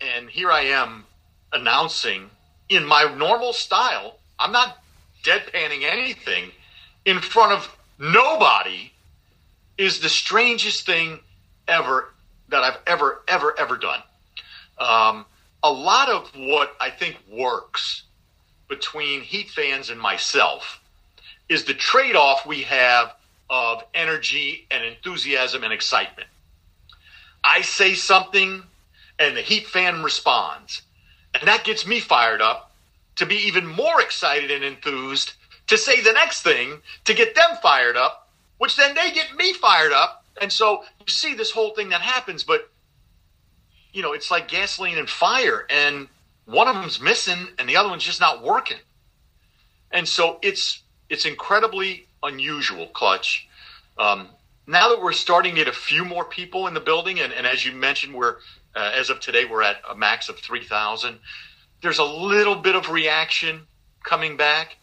and here I am announcing in my normal style. I'm not deadpanning anything in front of nobody. Is the strangest thing ever that I've ever done. A lot of what I think works between Heat fans and myself is the trade-off we have of energy and enthusiasm and excitement. I say something and the Heat fan responds, and that gets me fired up to be even more excited and enthused to say the next thing to get them fired up, which then they get me fired up. And so you see this whole thing that happens, but, you know, it's like gasoline and fire, and one of them's missing and the other one's just not working. And so it's incredibly unusual, Clutch. Now that we're starting to get a few more people in the building, and as you mentioned, we're as of today, we're at a max of 3,000. There's a little bit of reaction coming back.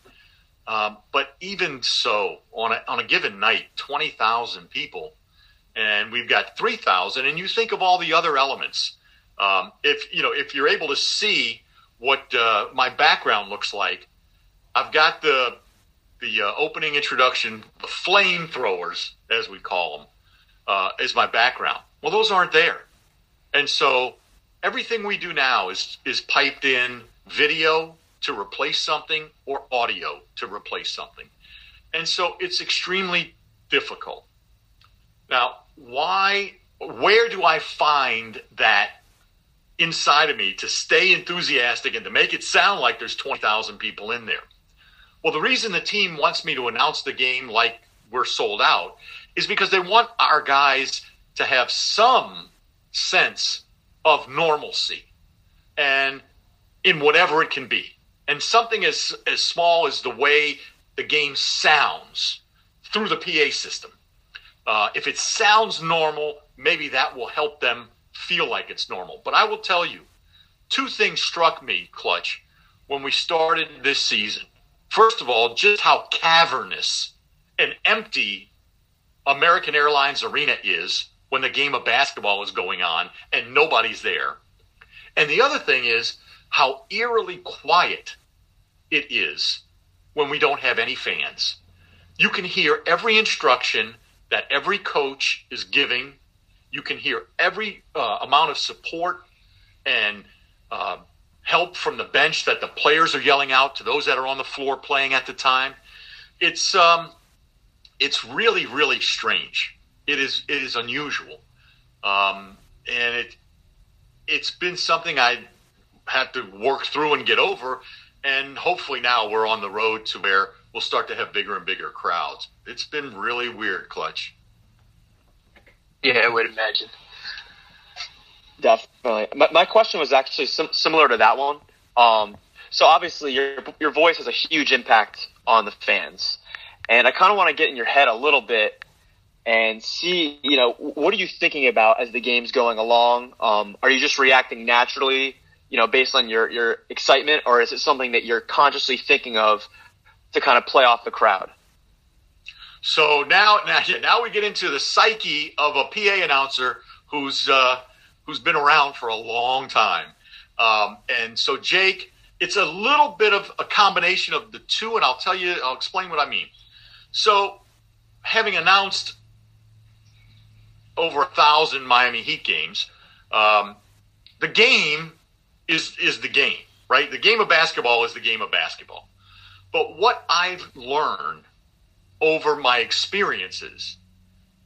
But even so, on a given night, 20,000 people, and we've got 3,000, and you think of all the other elements. If you're able to see what my background looks like, I've got the opening introduction, the flamethrowers, as we call them, is my background. Well, those aren't there. And so everything we do now is piped in video to replace something, or audio to replace something. And so it's extremely difficult. Now, where do I find that inside of me to stay enthusiastic and to make it sound like there's 20,000 people in there? Well, the reason the team wants me to announce the game like we're sold out is because they want our guys to have some sense of normalcy, and in whatever it can be. And something as small as the way the game sounds through the PA system. If it sounds normal, maybe that will help them feel like it's normal. But I will tell you, two things struck me, Clutch, when we started this season. First of all, just how cavernous and empty American Airlines Arena is when the game of basketball is going on and nobody's there. And the other thing is how eerily quiet it is when we don't have any fans. You can hear every instruction that every coach is giving. You can hear every amount of support and help from the bench that the players are yelling out to those that are on the floor playing at the time. It's really, really strange. It is unusual. And it's been something I had to work through and get over. And hopefully now we're on the road to where we'll start to have bigger and bigger crowds. It's been really weird, Clutch. Yeah, I would imagine. Definitely. My question was actually similar to that one. So obviously your voice has a huge impact on the fans. And I kind of want to get in your head a little bit and see, you know, what are you thinking about as the game's going along? Are you just reacting naturally, you know, based on your excitement, or is it something that you're consciously thinking of to kind of play off the crowd? So now we get into the psyche of a PA announcer who's been around for a long time. And so, Jake, it's a little bit of a combination of the two, and I'll explain what I mean. So having announced over 1,000 Miami Heat games, the game is the game, right? The game of basketball is the game of basketball. But what I've learned over my experiences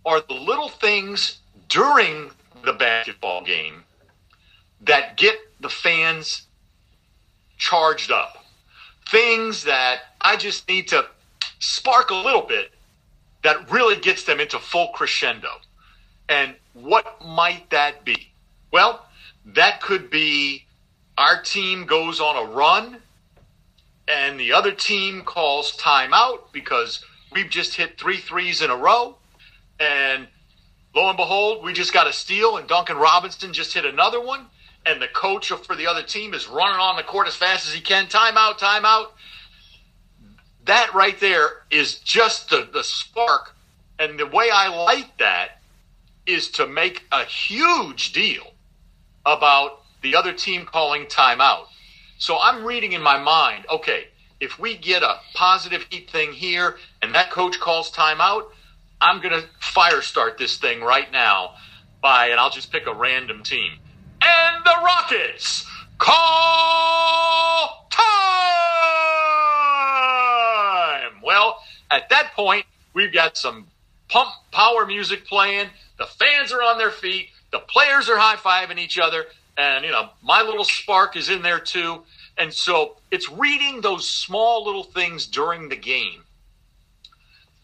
are the little things during the basketball game that get the fans charged up. Things that I just need to spark a little bit that really gets them into full crescendo. And what might that be? Well, that could be our team goes on a run and the other team calls timeout because we've just hit 3 threes in a row. And lo and behold, we just got a steal and Duncan Robinson just hit another one. And the coach for the other team is running on the court as fast as he can. Timeout, timeout. That right there is just the spark. And the way I like that is to make a huge deal about the other team calling timeout. So I'm reading in my mind, okay, if we get a positive Heat thing here and that coach calls timeout, I'm going to fire start this thing right now and I'll just pick a random team. And the Rockets call time! Well, at that point, we've got some pump power music playing. The fans are on their feet. The players are high-fiving each other. And, you know, my little spark is in there too. And so it's reading those small little things during the game.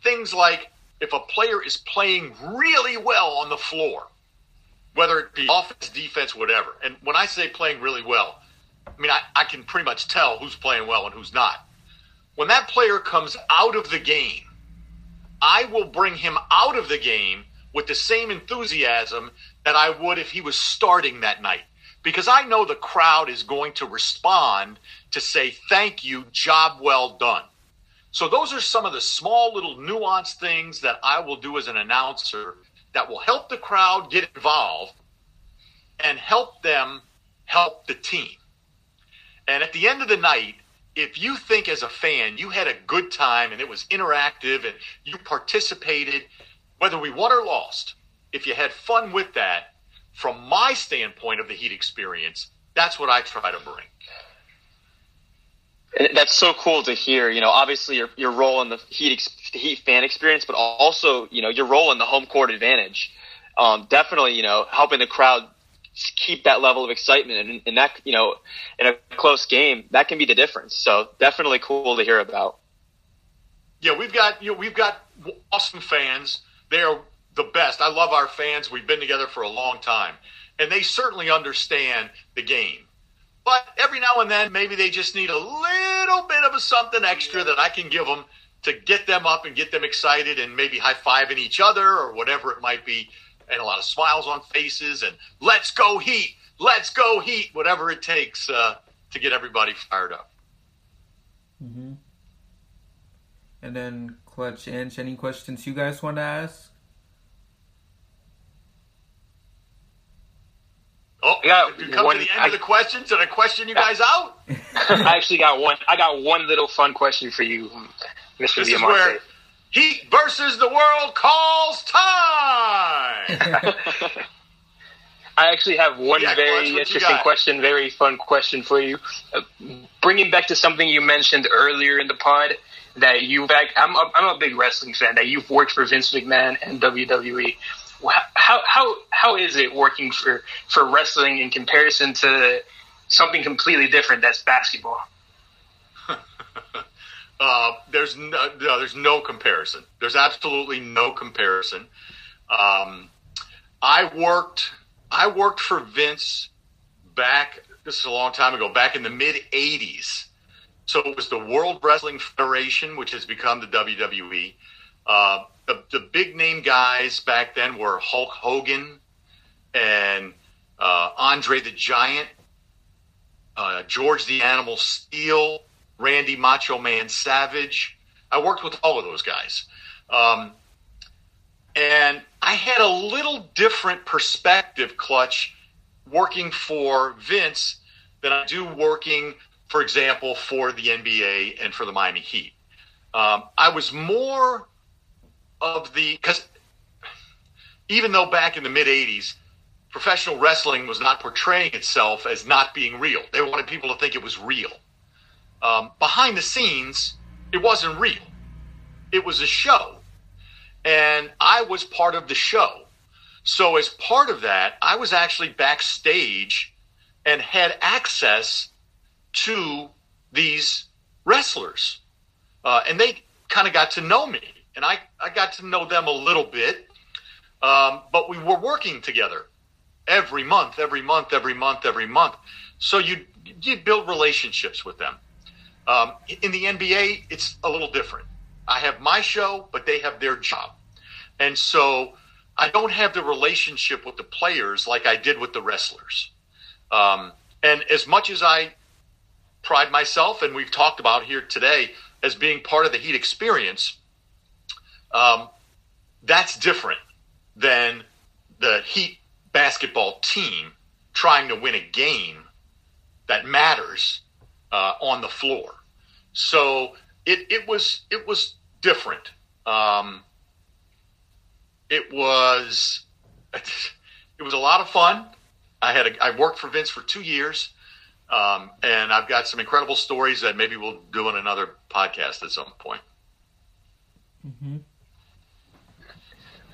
Things like if a player is playing really well on the floor, whether it be offense, defense, whatever. And when I say playing really well, I mean, I can pretty much tell who's playing well and who's not. When that player comes out of the game, I will bring him out of the game with the same enthusiasm that I would if he was starting that night. Because I know the crowd is going to respond to say, thank you, job well done. So those are some of the small little nuanced things that I will do as an announcer that will help the crowd get involved and help them help the team. And at the end of the night, if you think as a fan you had a good time and it was interactive and you participated, whether we won or lost, if you had fun with that, from my standpoint of the Heat experience, that's what I try to bring. And that's so cool to hear. You know, obviously your role in the Heat fan experience, but also, you know, your role in the home court advantage. Definitely, you know, helping the crowd keep that level of excitement. And that, you know, in a close game, that can be the difference. So definitely cool to hear about. Yeah, we've got awesome fans. They are the best. I love our fans. We've been together for a long time. And they certainly understand the game. But every now and then, maybe they just need a little bit of a something extra that I can give them to get them up and get them excited and maybe high-fiving each other or whatever it might be, and a lot of smiles on faces and let's go Heat, whatever it takes to get everybody fired up. Mm-hmm. And then, Clutch, Ange, any questions you guys want to ask? Oh, yeah. If you come to the end of the questions, did I question you guys out? I actually got one. I got one little fun question for you, Mr. Biamonte. This is where Heat versus the World calls time. I actually have one very interesting question, very fun question for you. Bringing back to something you mentioned earlier in the pod, that I'm a big wrestling fan, that you've worked for Vince McMahon and WWE. How is it working for wrestling in comparison to something completely different that's basketball? There's no comparison. There's absolutely no comparison. I worked for Vince back, this is a long time ago, back in the mid-'80s. So it was the World Wrestling Federation, which has become the WWE. The big name guys back then were Hulk Hogan and Andre the Giant, George the Animal Steel, Randy Macho Man Savage. I worked with all of those guys. And I had a little different perspective, Clutch, working for Vince than I do working, for example, for the NBA and for the Miami Heat. I was more of the, because even though back in the mid-'80s, professional wrestling was not portraying itself as not being real. They wanted people to think it was real. Behind the scenes, it wasn't real. It was a show. And I was part of the show. So as part of that, I was actually backstage and had access to these wrestlers. And they kind of got to know me. And I got to know them a little bit. But we were working together every month. So you build relationships with them. In the NBA, it's a little different. I have my show, but they have their job. And so I don't have the relationship with the players like I did with the wrestlers. And as much as I pride myself, and we've talked about here today, as being part of the Heat experience, that's different than the Heat basketball team trying to win a game that matters on the floor. So it was different. It was a lot of fun. I worked for Vince for 2 years, and I've got some incredible stories that maybe we'll do on another podcast at some point. Mm-hmm.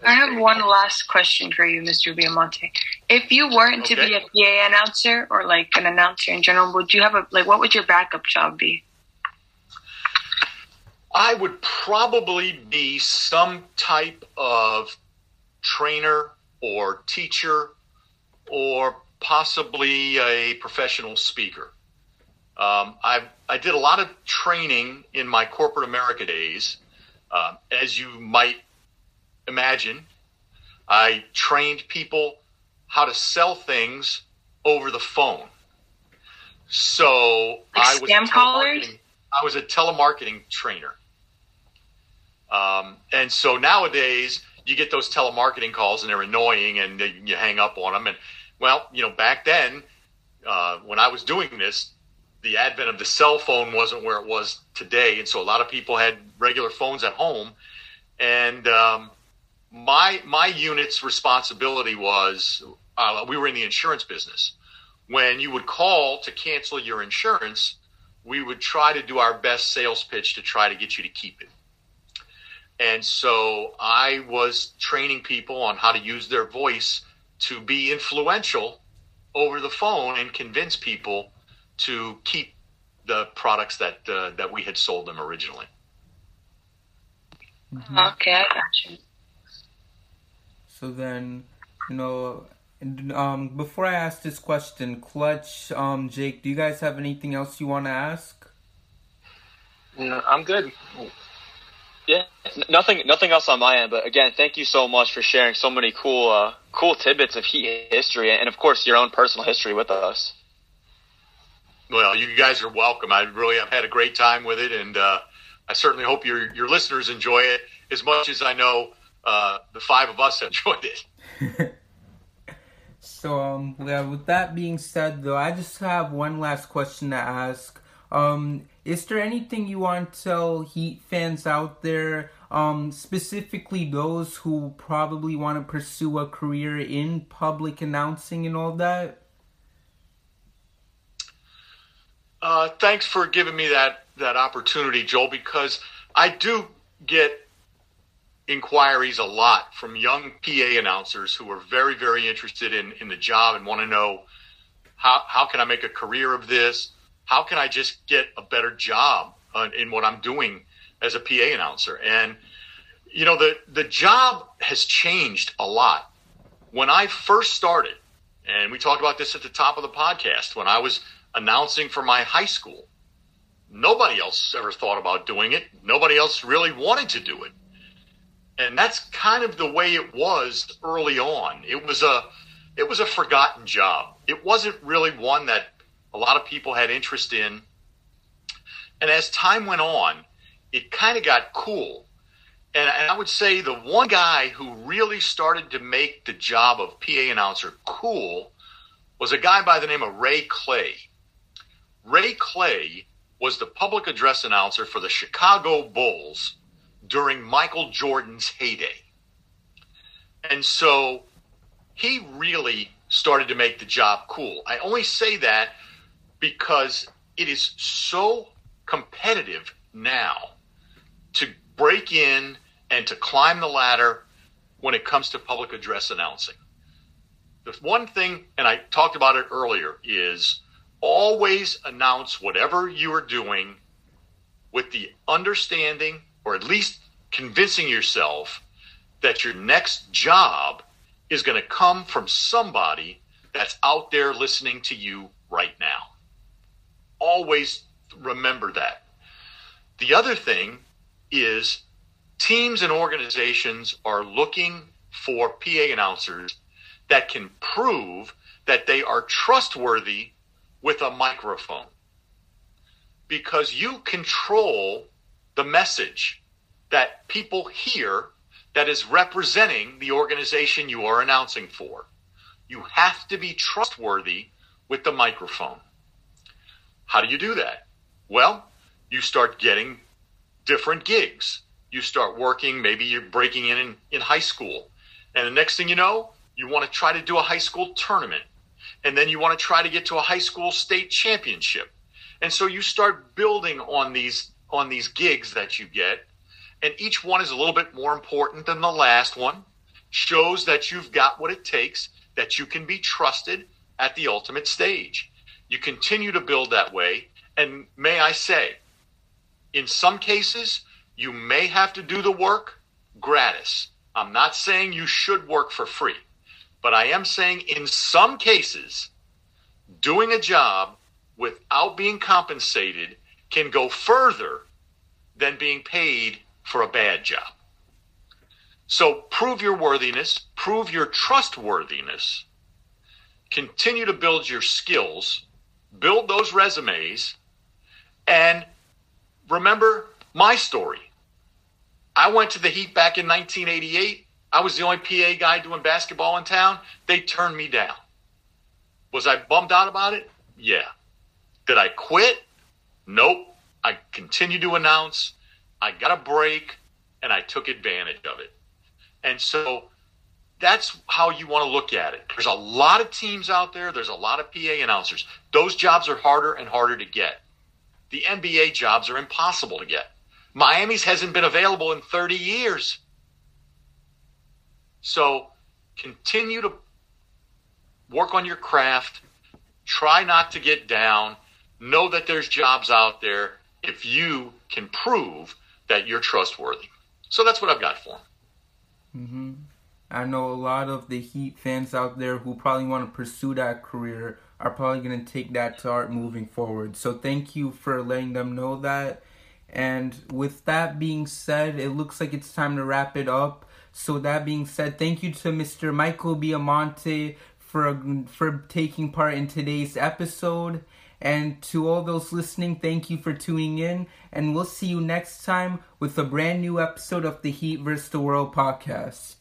I have one last question for you, Mr. Biamonte. If you weren't to be a PA announcer or like an announcer in general, would you have what would your backup job be? I would probably be some type of trainer or teacher or possibly a professional speaker. I did a lot of training in my corporate America days. As you might imagine, I trained people how to sell things over the phone. So I was a telemarketing trainer. And so nowadays you get those telemarketing calls and they're annoying and you hang up on them. And well, back then, when I was doing this, the advent of the cell phone wasn't where it was today. And so a lot of people had regular phones at home. And, my unit's responsibility was, we were in the insurance business. When you would call to cancel your insurance, we would try to do our best sales pitch to try to get you to keep it. And so I was training people on how to use their voice to be influential over the phone and convince people to keep the products that we had sold them originally. Mm-hmm. Okay, I got you. So then, before I ask this question, Clutch, Jake, do you guys have anything else you want to ask? No, I'm good. Yeah, nothing else on my end. But again, thank you so much for sharing so many cool tidbits of Heat history, and of course your own personal history with us. Well, you guys are welcome. I've had a great time with it, and I certainly hope your listeners enjoy it as much as I know the five of us enjoyed it. So, with that being said, though, I just have one last question to ask. Is there anything you want to tell Heat fans out there, specifically those who probably want to pursue a career in public announcing and all that? Thanks for giving me that opportunity, Joel, because I do get inquiries a lot from young PA announcers who are very, very interested in the job and want to know how can I make a career of this? How can I just get a better job in what I'm doing as a PA announcer? And, you know, the job has changed a lot. When I first started, and we talked about this at the top of the podcast, when I was announcing for my high school, nobody else ever thought about doing it. Nobody else really wanted to do it. And that's kind of the way it was early on. It was a forgotten job. It wasn't really one that a lot of people had interest in. And as time went on, it kind of got cool. And I would say the one guy who really started to make the job of PA announcer cool was a guy by the name of Ray Clay. Ray Clay was the public address announcer for the Chicago Bulls during Michael Jordan's heyday. And so he really started to make the job cool. I only say that because it is so competitive now to break in and to climb the ladder when it comes to public address announcing. The one thing, and I talked about it earlier, is always announce whatever you are doing with the understanding, or at least convincing yourself, that your next job is going to come from somebody that's out there listening to you right now. Always remember that. The other thing is teams and organizations are looking for PA announcers that can prove that they are trustworthy with a microphone, because you control the message that people hear that is representing the organization you are announcing for. You have to be trustworthy with the microphone. How do you do that? Well, you start getting different gigs. You start working, maybe you're breaking in high school. And the next thing you know, you want to try to do a high school tournament. And then you want to try to get to a high school state championship. And so you start building on these gigs that you get, and each one is a little bit more important than the last one, shows that you've got what it takes, that you can be trusted at the ultimate stage. You continue to build that way, and may I say, in some cases, you may have to do the work gratis. I'm not saying you should work for free, but I am saying in some cases, doing a job without being compensated can go further than being paid for a bad job. So prove your worthiness, prove your trustworthiness, continue to build your skills, build those resumes, and remember my story. I went to the Heat back in 1988. I was the only PA guy doing basketball in town. They turned me down. Was I bummed out about it? Yeah. Did I quit? Nope. I continued to announce. I got a break, and I took advantage of it. And so that's how you want to look at it. There's a lot of teams out there. There's a lot of PA announcers. Those jobs are harder and harder to get. The NBA jobs are impossible to get. Miami's hasn't been available in 30 years. So continue to work on your craft. Try not to get down. Know that there's jobs out there if you can prove that you're trustworthy. So that's what I've got for them. Mm-hmm. I know a lot of the Heat fans out there who probably want to pursue that career are probably going to take that to heart moving forward. So thank you for letting them know that. And with that being said, it looks like it's time to wrap it up. So that being said, thank you to Mr. Michael Biamonte for taking part in today's episode. And to all those listening, thank you for tuning in. And we'll see you next time with a brand new episode of the Heat vs. the World podcast.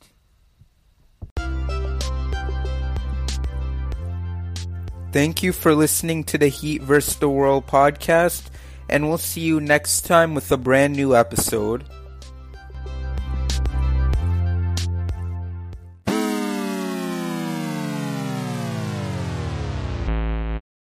Thank you for listening to the Heat vs. the World podcast, and we'll see you next time with a brand new episode.